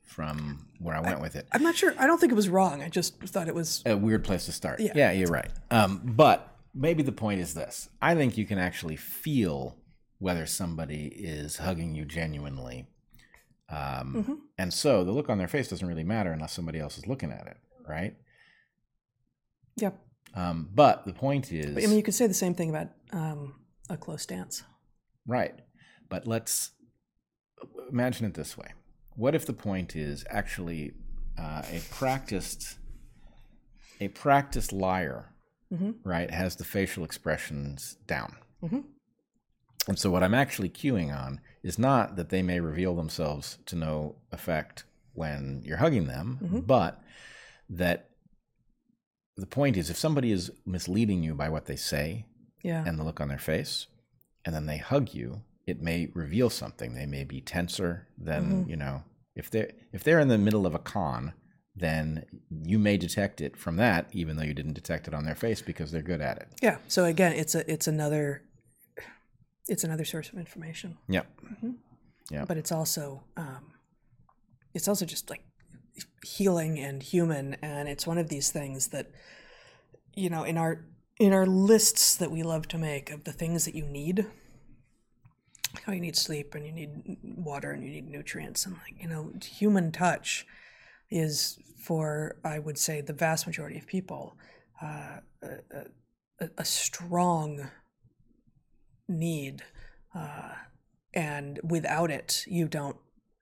from where I went I, with it. I'm not sure. I don't think it was wrong. I just thought it was a weird place to start. Yeah, yeah you're right. Um, but maybe the point is this. I think you can actually feel whether somebody is hugging you genuinely. Um, mm-hmm. And so the look on their face doesn't really matter unless somebody else is looking at it, right? Yep. Um, but the point is... But, I mean, you could say the same thing about um, a close dance. Right. But let's imagine it this way. What if the point is actually uh, a practiced, a practiced liar... Mm-hmm. Right, has the facial expressions down. Mm-hmm. And so what I'm actually cueing on is not that they may reveal themselves to no effect when you're hugging them, mm-hmm. but that the point is if somebody is misleading you by what they say yeah. and the look on their face, and then they hug you, it may reveal something. They may be tenser than, mm-hmm. you know, if they're, if they're in the middle of a con, then you may detect it from that, even though you didn't detect it on their face because they're good at it. Yeah. So again, it's a it's another it's another source of information. Yeah. Mm-hmm. Yeah. But it's also um, it's also just like healing and human, and it's one of these things that, you know, in our in our lists that we love to make of the things that you need. Oh, you need sleep, and you need water, and you need nutrients, and like you know, human touch is for, I would say, the vast majority of people, uh, a, a, a strong need, uh, and without it, you don't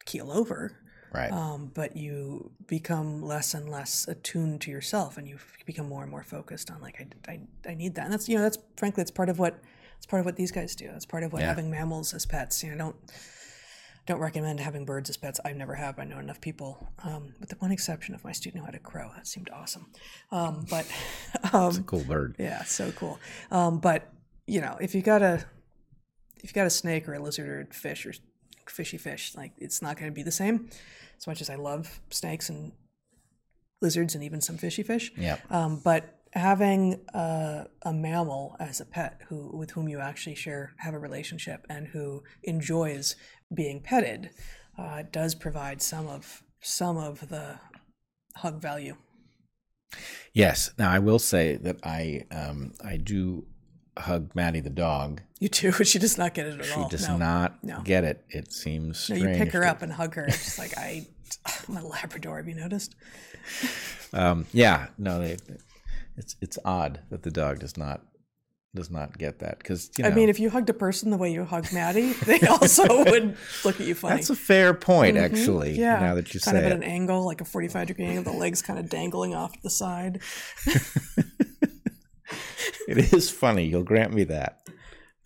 keel over. Right. Um, but you become less and less attuned to yourself, and you become more and more focused on like, I, I, I need that. And that's you know that's frankly that's part of what that's part of what these guys do. That's part of what yeah. having mammals as pets. You know, don't. Don't recommend having birds as pets. I never have. I know enough people, um, with the one exception of my student who had a crow. That seemed awesome. Um, but um, it's a cool bird. Yeah, it's so cool. Um, but you know, if you got a if you got a snake or a lizard or a fish or fishy fish, like it's not going to be the same. As much as I love snakes and lizards and even some fishy fish. Yeah. Um, but having a, a mammal as a pet who with whom you actually share have a relationship and who enjoys being petted uh, does provide some of some of the hug value. Yes. Now I will say that I um, I do hug Maddie the dog. You do. She does not get it at she all. She does no. not no. get it. It seems strange. No, you pick her up and hug her. It's just like I, I'm a Labrador. Have you noticed? Um, yeah. No. They. they It's it's odd that the dog does not does not get that because you know, I mean if you hugged a person the way you hugged Maddie, they also would look at you funny. That's a fair point, mm-hmm. actually. Yeah. Now that you kind say kind of at it. An angle, like a forty-five degree angle, the legs kind of dangling off to the side. It is funny. You'll grant me that.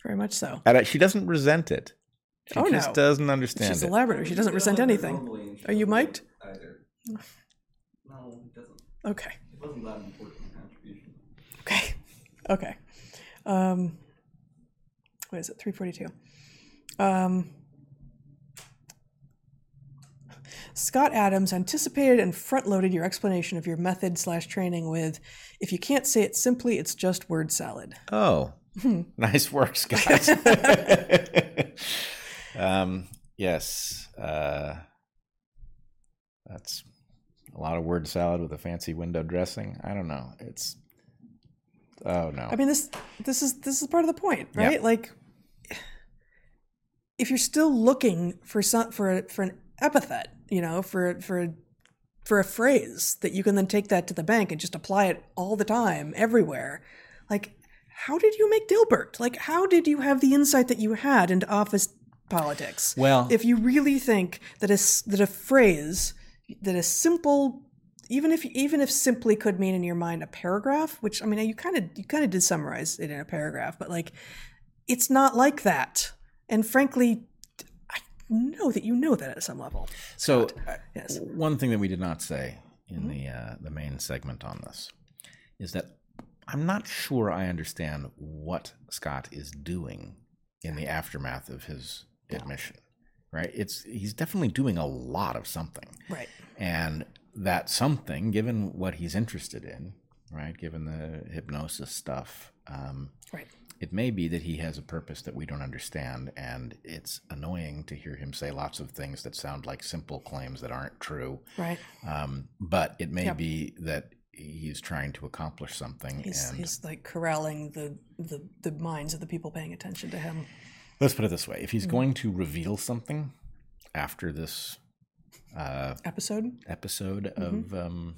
Very much so. And she doesn't resent it. She oh, just no. doesn't understand She's it. She's a Labrador. She doesn't resent anything. Are you mic'd? Either. No, it doesn't. Okay. It wasn't that important. Okay. Okay. Um, what is it? three forty-two. Um, Scott Adams anticipated and front-loaded your explanation of your method slash training with, if you can't say it simply, it's just word salad. Oh. Hmm. Nice work, Scott. um, yes. Uh, that's a lot of word salad with a fancy window dressing. I don't know. It's... Oh no! I mean this. This is this is part of the point, right? Yep. Like, if you're still looking for some for a, for an epithet, you know, for for a, for a phrase that you can then take that to the bank and just apply it all the time, everywhere. Like, how did you make Dilbert? Like, how did you have the insight that you had into office politics? Well, if you really think that a that a phrase that a simple Even if even if simply could mean in your mind a paragraph, which I mean you kind of you kind of did summarize it in a paragraph, but like it's not like that. And frankly, I know that you know that at some level. So uh, yes. One thing that we did not say in mm-hmm. the uh, the main segment on this is that I'm not sure I understand what Scott is doing in the aftermath of his yeah. admission. Right? It's he's definitely doing a lot of something. Right. And that something, given what he's interested in, right, given the hypnosis stuff, um, right. It may be that he has a purpose that we don't understand, and it's annoying to hear him say lots of things that sound like simple claims that aren't true. Right. Um, but it may yep. be that he's trying to accomplish something. He's, and he's like corralling the, the, the minds of the people paying attention to him. Let's put it this way. If he's mm-hmm. going to reveal something after this Uh, episode episode of mm-hmm. um,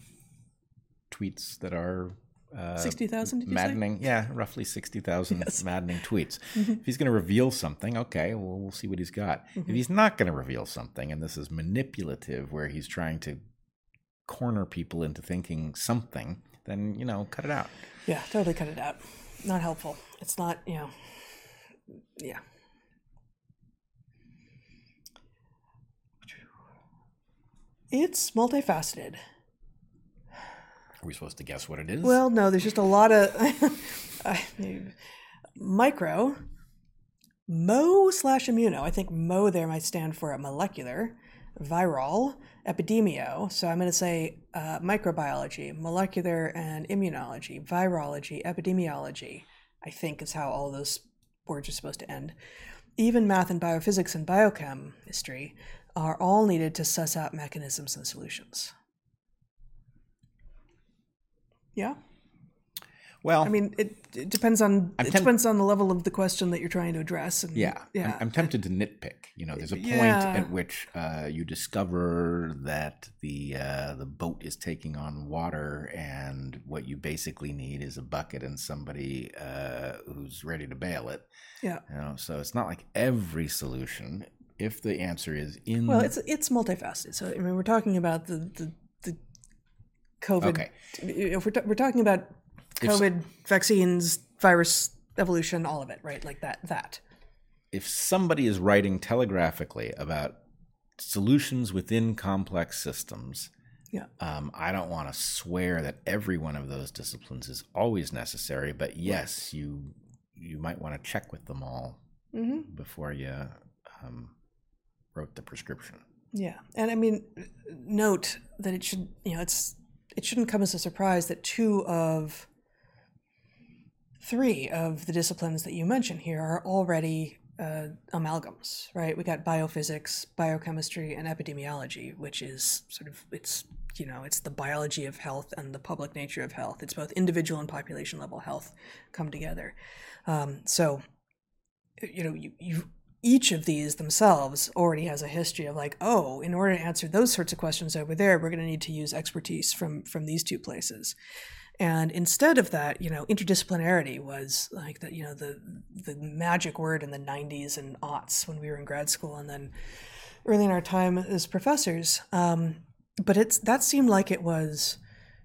tweets that are uh, sixty thousand, did you maddening, say? Yeah, roughly sixty thousand yes. maddening tweets. Mm-hmm. If he's going to reveal something, okay, well, we'll see what he's got. Mm-hmm. If he's not going to reveal something, and this is manipulative, where he's trying to corner people into thinking something, then, you know, cut it out. Yeah, totally cut it out. Not helpful. It's not, you know, yeah. It's multifaceted. Are we supposed to guess what it is? Well, no, there's just a lot of I mean, micro, mo slash immuno. I think mo there might stand for molecular, viral, epidemio. So I'm going to say uh, microbiology, molecular and immunology, virology, epidemiology, I think is how all those words are supposed to end. Even math and biophysics and biochemistry are all needed to suss out mechanisms and solutions. Yeah? Well, I mean, it, it depends on I'm it temp- depends on the level of the question that you're trying to address. And, yeah. yeah. I'm, I'm tempted to nitpick. You know, there's a point yeah. at which uh, you discover that the uh, the boat is taking on water, and what you basically need is a bucket and somebody uh, who's ready to bail it. Yeah. You know, so it's not like every solution. If the answer is in... Well, it's it's multifaceted. So, I mean, we're talking about the, the, the COVID... Okay. If we're, ta- we're talking about COVID, so, vaccines, virus, evolution, all of it, right? Like that. that. If somebody is writing telegraphically about solutions within complex systems. Yeah. Um, I don't want to swear that every one of those disciplines is always necessary, but yes, you you might want to check with them all mm-hmm. before you um, wrote the prescription. Yeah, and I mean, note that it should you know it's it shouldn't come as a surprise that two of three of the disciplines that you mentioned here are already uh, amalgams, right? We got biophysics, biochemistry, and epidemiology, which is sort of it's. You know, it's the biology of health and the public nature of health. It's both individual and population level health come together. Um, so, you know, you, you each of these themselves already has a history of like, oh, in order to answer those sorts of questions over there, we're going to need to use expertise from from these two places. And instead of that, you know, interdisciplinarity was like the, you know, the the magic word in the nineties and aughts when we were in grad school and then early in our time as professors. Um, But it's that seemed like it was,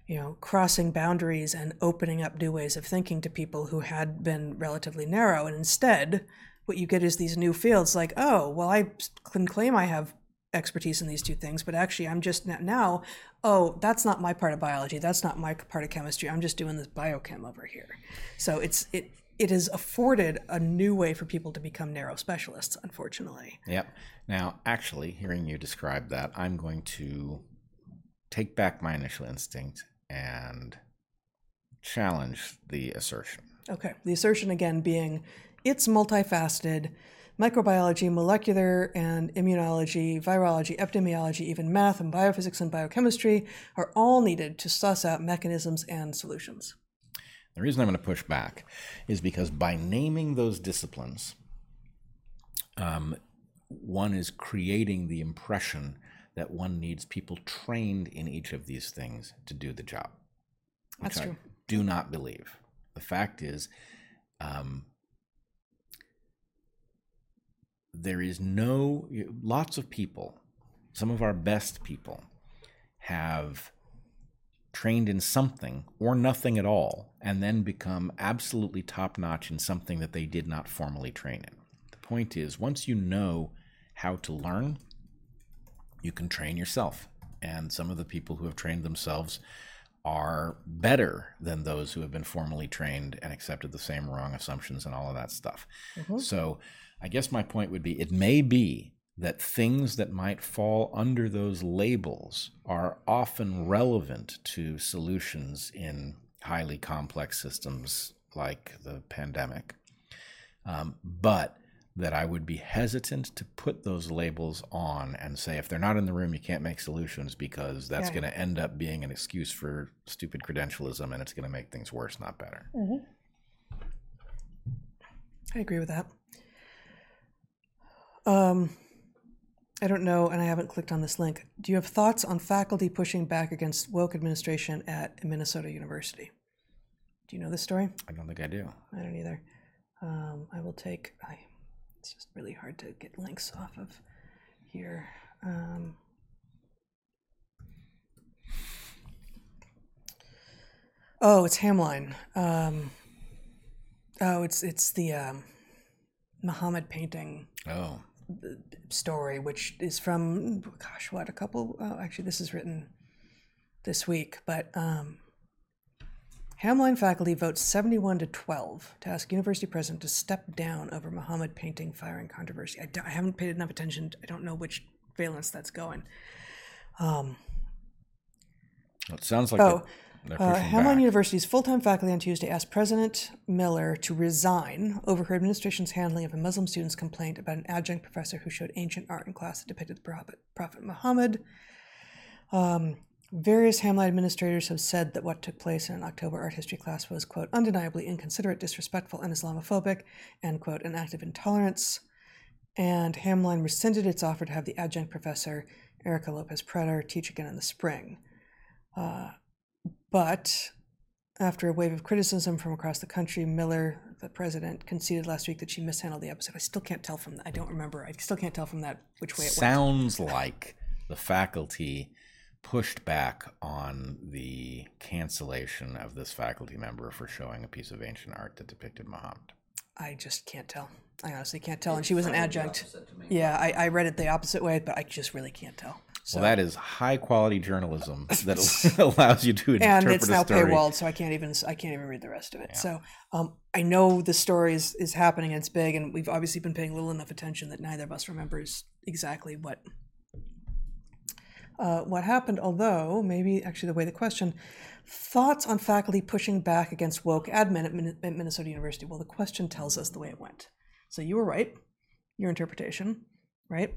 you know, crossing boundaries and opening up new ways of thinking to people who had been relatively narrow. And instead, what you get is these new fields like, oh, well, I can claim I have expertise in these two things, but actually I'm just now, oh, that's not my part of biology. That's not my part of chemistry. I'm just doing this biochem over here. So it's it it has afforded a new way for people to become narrow specialists, unfortunately. Yep. Now, actually, hearing you describe that, I'm going to take back my initial instinct and challenge the assertion. Okay. The assertion again being it's multifaceted. Microbiology, molecular and immunology, virology, epidemiology, even math and biophysics and biochemistry are all needed to suss out mechanisms and solutions. The reason I'm going to push back is because by naming those disciplines, um, one is creating the impression that one needs people trained in each of these things to do the job. That's true. I do not believe. The fact is, um, there is no, lots of people, some of our best people have trained in something or nothing at all, and then become absolutely top-notch in something that they did not formally train in. The point is, once you know how to learn, you can train yourself, and some of the people who have trained themselves are better than those who have been formally trained and accepted the same wrong assumptions and all of that stuff. Mm-hmm. So I guess my point would be, it may be that things that might fall under those labels are often relevant to solutions in highly complex systems like the pandemic, um, but that I would be hesitant to put those labels on and say, if they're not in the room, you can't make solutions, because that's yeah. going to end up being an excuse for stupid credentialism, and it's going to make things worse, not better. Mm-hmm. I agree with that. Um, I don't know, and I haven't clicked on this link. Do you have thoughts on faculty pushing back against woke administration at Minnesota University? Do you know this story? I don't think I do. I don't either. Um, I will take... I, It's just really hard to get links off of here. Um, oh, it's Hamline. Um, oh, it's it's the um, Muhammad painting oh. story, which is from, gosh, what, a couple? Oh, actually, this is written this week, but... Um, Hamline faculty votes seventy-one to twelve to ask university president to step down over Muhammad painting firing controversy. I, I haven't paid enough attention. To, I don't know which valence that's going. Um, well, it sounds like oh, they're, they're uh, Hamline back. University's full-time faculty on Tuesday asked President Miller to resign over her administration's handling of a Muslim student's complaint about an adjunct professor who showed ancient art in class that depicted the prophet, prophet Muhammad. Um, Various Hamline administrators have said that what took place in an October art history class was, quote, undeniably inconsiderate, disrespectful, and Islamophobic, end quote, an act of intolerance. And Hamline rescinded its offer to have the adjunct professor, Erica Lopez-Pretter, teach again in the spring. Uh, but after a wave of criticism from across the country, Miller, the president, conceded last week that she mishandled the episode. I still can't tell from that. I don't remember. I still can't tell from that which way it Sounds went. Sounds like the faculty pushed back on the cancellation of this faculty member for showing a piece of ancient art that depicted Muhammad. I just can't tell. I honestly can't tell. And she was an adjunct. Yeah, I, I read it the opposite way, but I just really can't tell. So. Well, that is high quality journalism that allows you to interpret a story. And it's now paywalled, so I can't even I can't even read the rest of it. Yeah. So um, I know the story is, is happening and it's big, and we've obviously been paying little enough attention that neither of us remembers exactly what uh, what happened. Although maybe actually the way the question, thoughts on faculty pushing back against woke admin at, Min- at Minnesota University. Well, the question tells us the way it went. So you were right, your interpretation, right?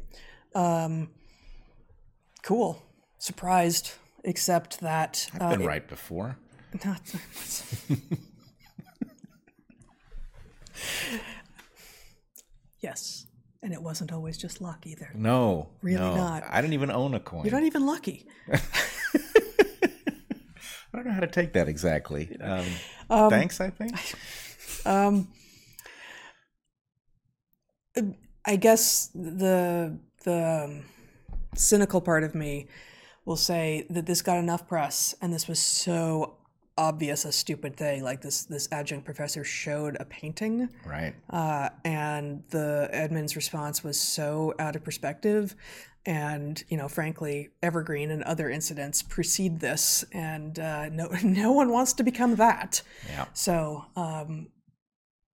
Um, Cool. Surprised, except that... I've uh, been it, right before. Not, yes. And it wasn't always just luck either. No. Really no. not. I didn't even own a coin. You're not even lucky. I don't know how to take that exactly. Um, um, thanks, I think. Um, I guess the... the um, cynical part of me will say that this got enough press and this was so obvious a stupid thing. Like this this adjunct professor showed a painting, right? Uh, and the admin's response was so out of perspective. And, you know, frankly, Evergreen and other incidents precede this, and uh, no no one wants to become that. Yeah. So um,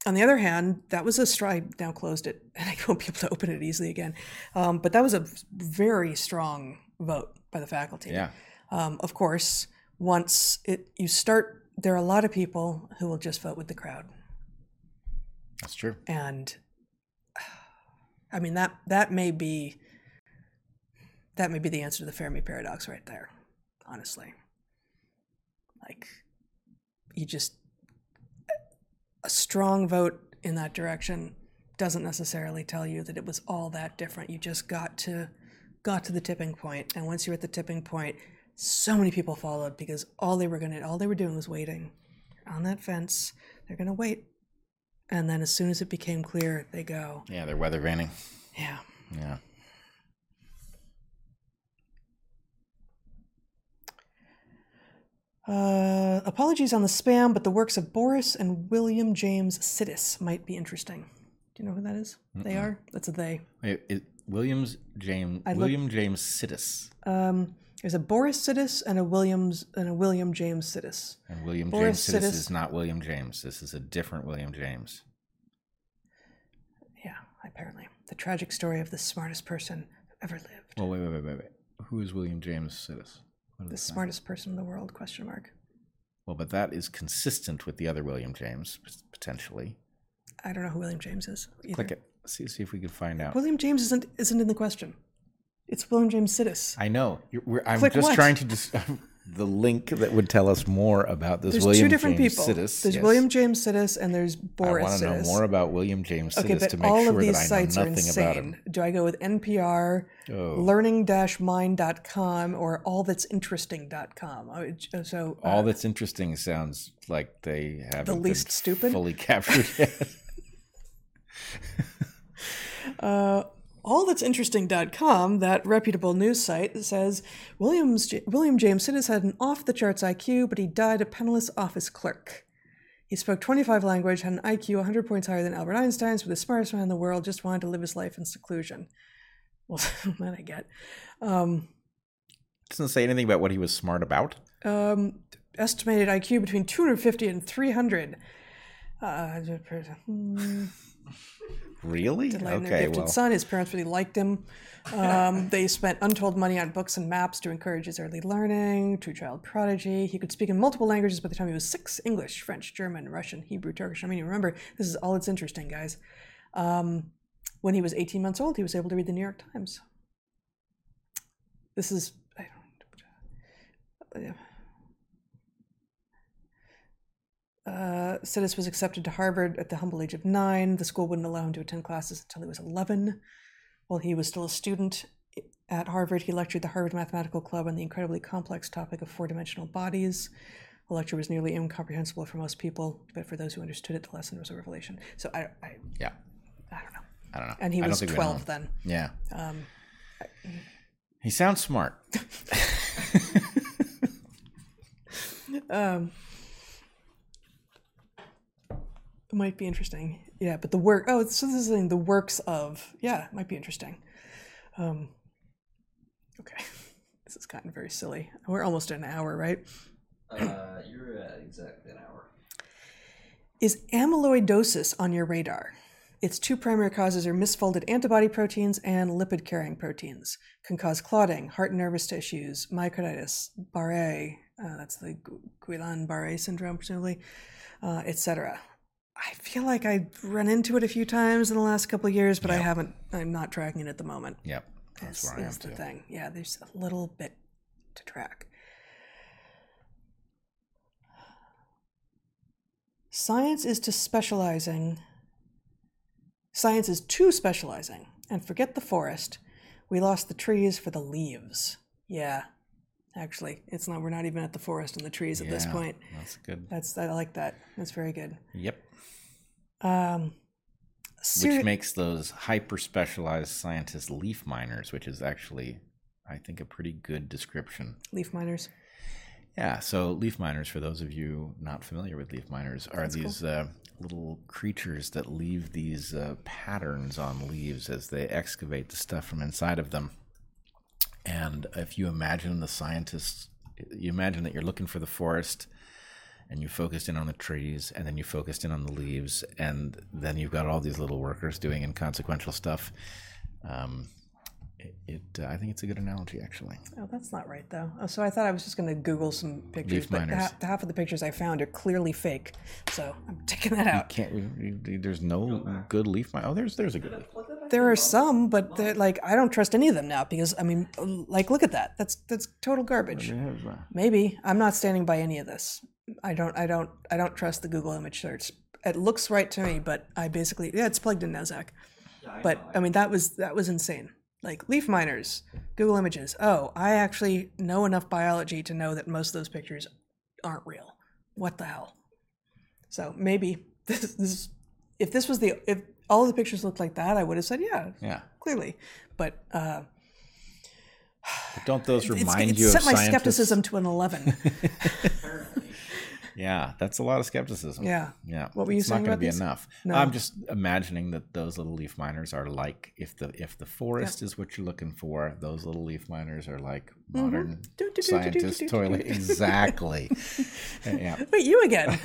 on the other hand, that was a strike. Now closed it, and I won't be able to open it easily again. Um, but that was a very strong vote by the faculty. Yeah. Um, of course, once it you start, there are a lot of people who will just vote with the crowd. That's true. And I mean that that may be that may be the answer to the Fermi paradox right there. Honestly, like you just. A strong vote in that direction doesn't necessarily tell you that it was all that different. You just got to got to the tipping point, and once you're at the tipping point, so many people followed because all they were going to all they were doing was waiting on that fence. They're going to wait, and then as soon as it became clear, they go. Yeah, they're weather vaning. Yeah. Yeah. Uh, apologies on the spam, but the works of Boris and William James Sidis might be interesting. Do you know who that is? Mm-mm. They are? That's a they. It, it, Williams James I'd William look, James Sidis. Um, there's a Boris Sidis and a Williams and a William James Sidis. And William Boris James Sidis, Sidis is not William James. This is a different William James. Yeah, apparently. The tragic story of the smartest person who ever lived. Well, wait, wait, wait, wait, wait. Who is William James Sidis? The smartest person in the world, question mark. Well, but that is consistent with the other William James, potentially. I don't know who William James is either. Click it. See, see if we can find out. William James isn't isn't in the question. It's William James Sidis. I know. You're, we're, I'm Click just what? trying to dis- the link that would tell us more about this there's William James Sidis. There's two different James people. Sidis. There's yes. William James Sidis and there's Boris Sidis. I want to know Sidis. more about William James Sidis okay, to make all sure of these that sites I know nothing are about him. Do I go with N P R, oh. learning dash mind dot com, or all that's interesting dot com? So, uh, all that's interesting sounds like they haven't the least been stupid. fully captured yet. uh, all that's interesting dot com, that reputable news site, says Williams, J- William James Sidis had an off-the-charts I Q, but he died a penniless office clerk. He spoke twenty-five languages, had an I Q one hundred points higher than Albert Einstein's, but the smartest man in the world just wanted to live his life in seclusion. Well, that I get. Um, Doesn't say anything about what he was smart about. Um, estimated I Q between two hundred fifty and three hundred. Uh, Really? Delighted okay. Gifted well. son. His parents really liked him. Um, they spent untold money on books and maps to encourage his early learning. Two-child prodigy. He could speak in multiple languages by the time he was six: English, French, German, Russian, Hebrew, Turkish. I mean, remember, this is all that's interesting, guys. Um, when he was eighteen months old, he was able to read the New York Times. This is. I don't. Uh, Uh, Sidis was accepted to Harvard at the humble age of nine. The school wouldn't allow him to attend classes until he was eleven. While he was still a student at Harvard, he lectured the Harvard Mathematical Club on the incredibly complex topic of four-dimensional bodies. The lecture was nearly incomprehensible for most people, but for those who understood it, the lesson was a revelation. So I, I yeah, I don't know. I don't know. And he was twelve then. Yeah. Um, I, he sounds smart. um. It might be interesting. Yeah, but the work, oh, so this is in the works of, yeah, it might be interesting. Um, okay, this has gotten very silly. We're almost at an hour, right? Uh, you're at exactly an hour. Is amyloidosis on your radar? Its two primary causes are misfolded antibody proteins and lipid-carrying proteins. Can cause clotting, heart and nervous tissues, myocarditis, Barré, uh, that's the Guillain-Barré syndrome, presumably, uh, et cetera. I feel like I've run into it a few times in the last couple of years, but yep. I haven't, I'm not tracking it at the moment. Yep, that's, that's where I am That's the too. thing. Yeah, there's a little bit to track. Science is to specializing... Science is too specializing, and forget the forest. We lost the trees for the leaves. Yeah, actually, it's not. We're not even at the forest and the trees at yeah, this point. That's good. That's I like that. That's very good. Yep. Um, seri- which makes those hyper specialized scientists leaf miners, which is actually, I think, a pretty good description. Leaf miners. Yeah. So leaf miners, for those of you not familiar with leaf miners, are that's these. Cool. Uh, little creatures that leave these uh, patterns on leaves as they excavate the stuff from inside of them. And if you imagine the scientists, you imagine that you're looking for the forest and you focused in on the trees and then you focused in on the leaves and then you've got all these little workers doing inconsequential stuff. Um, it, it uh, I think it's a good analogy, actually. Oh, that's not right, though. Oh, so I thought I was just going to Google some pictures, but ha- half of the pictures I found are clearly fake, so I'm taking that out. You can't, you, you, there's no good leaf miner. Oh, there's there's a good leaf. There are some, but they're like I don't trust any of them now because I mean, like, look at that. That's that's total garbage. Maybe I'm not standing by any of this. I don't I don't I don't trust the Google image search. It looks right to me, but I basically yeah, it's plugged in now, Zach. But I mean, that was that was insane. Like leaf miners, Google Images. Oh, I actually know enough biology to know that most of those pictures aren't real. What the hell? So maybe this, this if this was the, if all of the pictures looked like that, I would have said, yeah, yeah. clearly. But, uh, but don't those remind it's, it's you of scientists? It set my skepticism to an eleven. Yeah, that's a lot of skepticism. Yeah. Yeah. What were you it's saying about these? It's not going to be these? enough. No. I'm just imagining that those little leaf miners are like, if the if the forest yeah. is what you're looking for, those little leaf miners are like modern mm-hmm. scientist toilet. Exactly. Yeah. Wait, you again.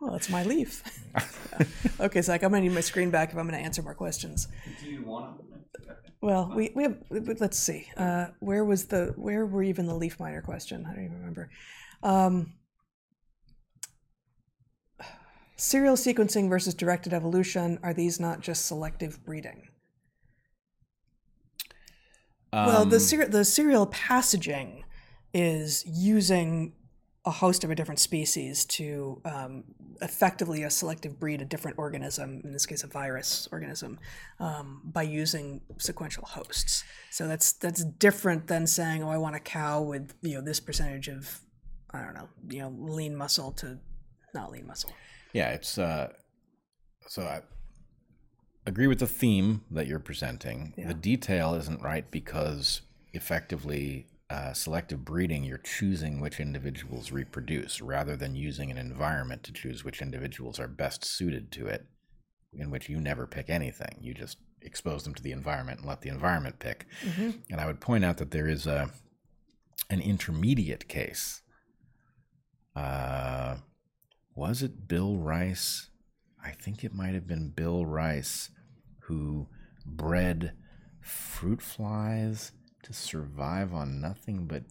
Well, it's my leaf. Okay, Zach, I'm going to need my screen back if I'm going to answer more questions. Do you want them? Well, we, we have, let's see. Uh, where was the, where were even the leaf miner question? I don't even remember. Um, serial sequencing versus directed evolution, are these not just selective breeding? Um, well, the ser- the serial passaging is using a host of a different species to um, effectively a selective breed a different organism, in this case a virus organism, um, by using sequential hosts. So that's that's different than saying, oh, I want a cow with, you know, this percentage of I don't know, you know, lean muscle to not lean muscle. Yeah, it's, uh, so I agree with the theme that you're presenting. Yeah. The detail isn't right because effectively uh, selective breeding, you're choosing which individuals reproduce rather than using an environment to choose which individuals are best suited to it, in which you never pick anything. You just expose them to the environment and let the environment pick. Mm-hmm. And I would point out that there is a an intermediate case. Uh, was it Bill Rice? I think it might have been Bill Rice who bred fruit flies to survive on nothing but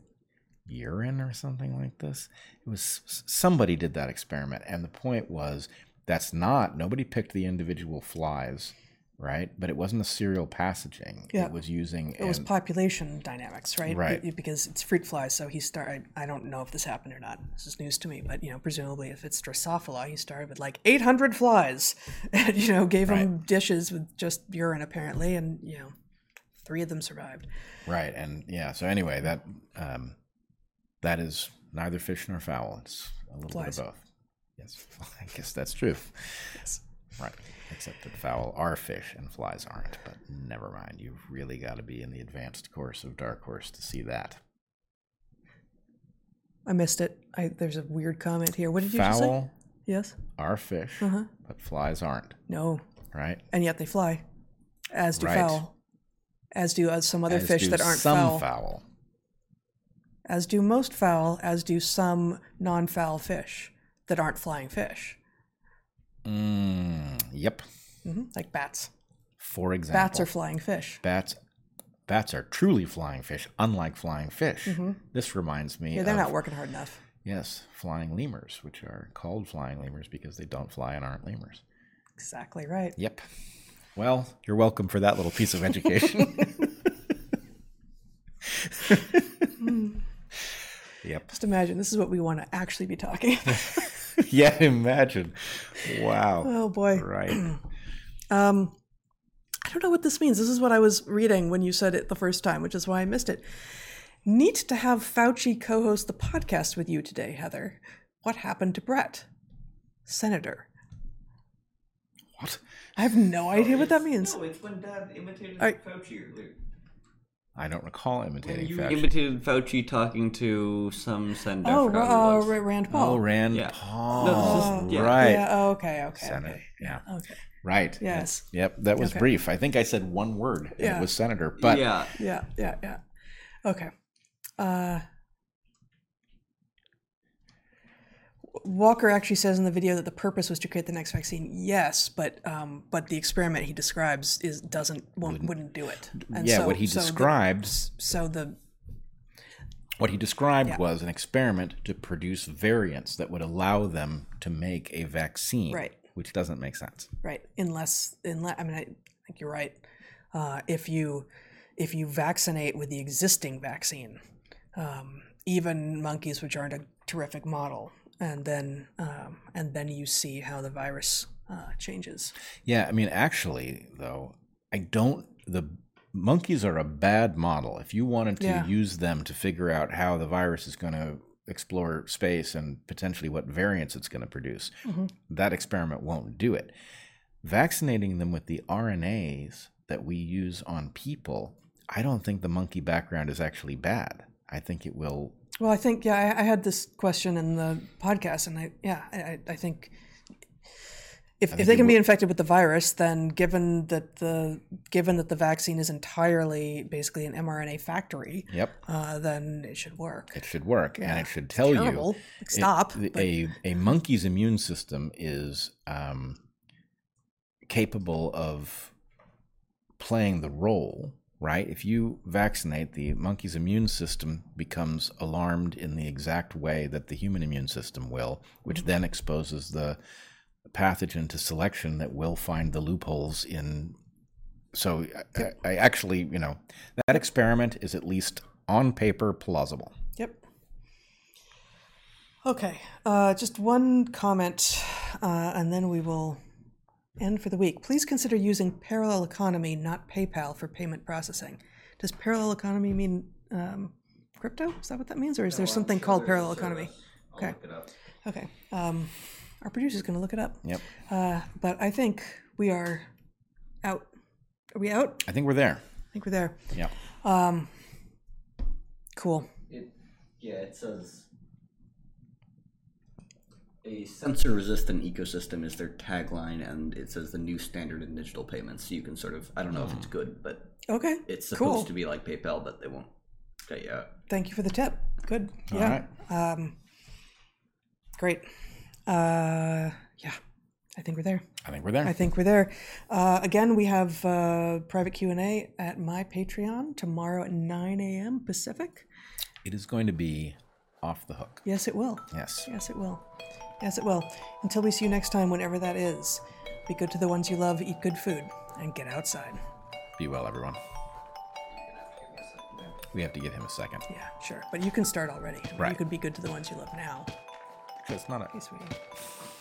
urine or something like this. It was somebody did that experiment, and the point was that's not nobody picked the individual flies. Right, but it wasn't a serial passaging. Yeah. It was using. It an, was population dynamics, right? Right. It, because it's fruit flies, so he started. I don't know if this happened or not. This is news to me, but you know, presumably, if it's Drosophila, he started with like eight hundred flies, and you know, gave right. them dishes with just urine apparently, and you know, three of them survived. Right, and yeah. So anyway, that um, that is neither fish nor fowl. It's a little flies. bit of both. Yes, I guess that's true. Yes. Right, except that fowl are fish and flies aren't, but never mind. You've really got to be in the advanced course of Dark Horse to see that. I missed it. I, there's a weird comment here. What did you fowl, just say? Fowl yes, are fish, uh-huh. but flies aren't. No. Right? And yet they fly, as do right. fowl, as do as some other as fish that aren't some fowl. fowl. As do most fowl, as do some non-fowl fish that aren't flying fish. Mm, yep. Mm-hmm. Like bats. For example. Bats are flying fish. Bats bats are truly flying fish, unlike flying fish. Mm-hmm. This reminds me yeah, of... Yeah, they're not working hard enough. Yes, flying lemurs, which are called flying lemurs because they don't fly and aren't lemurs. Exactly right. Yep. Well, you're welcome for that little piece of education. mm. Yep. Just imagine, this is what we want to actually be talking about. Yeah, imagine. Wow. Oh, boy. Right. um, I don't know what this means. This is what I was reading when you said it the first time, which is why I missed it. Neat to have Fauci co-host the podcast with you today, Heather. What happened to Brett? Senator. What? I have no idea oh, what that means. No, it's when Dad imitated I, Fauci earlier. I don't recall imitating you Fauci. You imitated Fauci talking to some senator. Oh, uh, Rand Paul. Oh, Rand yeah. Paul. No, this is, yeah. Right. Yeah, oh, okay, okay. Senator, okay. yeah. Okay. Right. Yes. Yep, that was okay. brief. I think I said one word. Yeah. It was senator, but... Yeah, yeah, yeah, yeah. Okay. Uh, Walker actually says in the video that the purpose was to create the next vaccine. Yes, but um, but the experiment he describes is doesn't won't, wouldn't do it. And yeah, so, what he so describes. The, so the what he described yeah. was an experiment to produce variants that would allow them to make a vaccine, right. which doesn't make sense. Right, unless unless I mean I think you're right. Uh, if you if you vaccinate with the existing vaccine, um, even monkeys, which aren't a terrific model. And then, um, and then you see how the virus uh, changes. Yeah, I mean, actually, though, I don't. The monkeys are a bad model. If you wanted to yeah. use them to figure out how the virus is going to explore space and potentially what variants it's going to produce, mm-hmm. that experiment won't do it. Vaccinating them with the R N As that we use on people, I don't think the monkey background is actually bad. I think it will. Well, I think, yeah, I, I had this question in the podcast, and I, yeah, I, I think if, I think if they can be infected with the virus, then given that the given that the vaccine is entirely basically an mRNA factory, yep. uh, then it should work. It should work, yeah. and it should tell Terrible. you stop. It, but... A a monkey's immune system is um, capable of playing the role. Right? If you vaccinate, the monkey's immune system becomes alarmed in the exact way that the human immune system will, which mm-hmm. then exposes the pathogen to selection that will find the loopholes in. So yep. I, I actually, you know, that experiment is at least on paper plausible. Yep. Okay. Uh, just one comment, uh, and then we will... And for the week, please consider using parallel economy, not PayPal, for payment processing. Does parallel economy mean um, crypto? Is that what that means? Or is no, there something sure called parallel economy? I'll okay. Look it up. Okay. Um, our producer's going to look it up. Yep. Uh, but I think we are out. Are we out? I think we're there. I think we're there. Yeah. Um, cool. It, yeah, it says... A sensor-resistant ecosystem is their tagline, and it says the new standard in digital payments. So you can sort of, I don't know if it's good, but okay, it's supposed cool. to be like PayPal, but they won't cut you out. Thank you for the tip. Good. All yeah. right. Um, great. Uh, yeah. I think we're there. I think we're there. I think we're there. Uh, again, we have uh, private Q and A at my Patreon tomorrow at nine a.m. Pacific. It is going to be off the hook. Yes, it will. Yes. Yes, it will. Yes, it will. Until we see you next time, whenever that is, be good to the ones you love, eat good food, and get outside. Be well, everyone. We have to give him a second. Yeah, sure. But you can start already. Right. You could be good to the ones you love now. Because it's not a...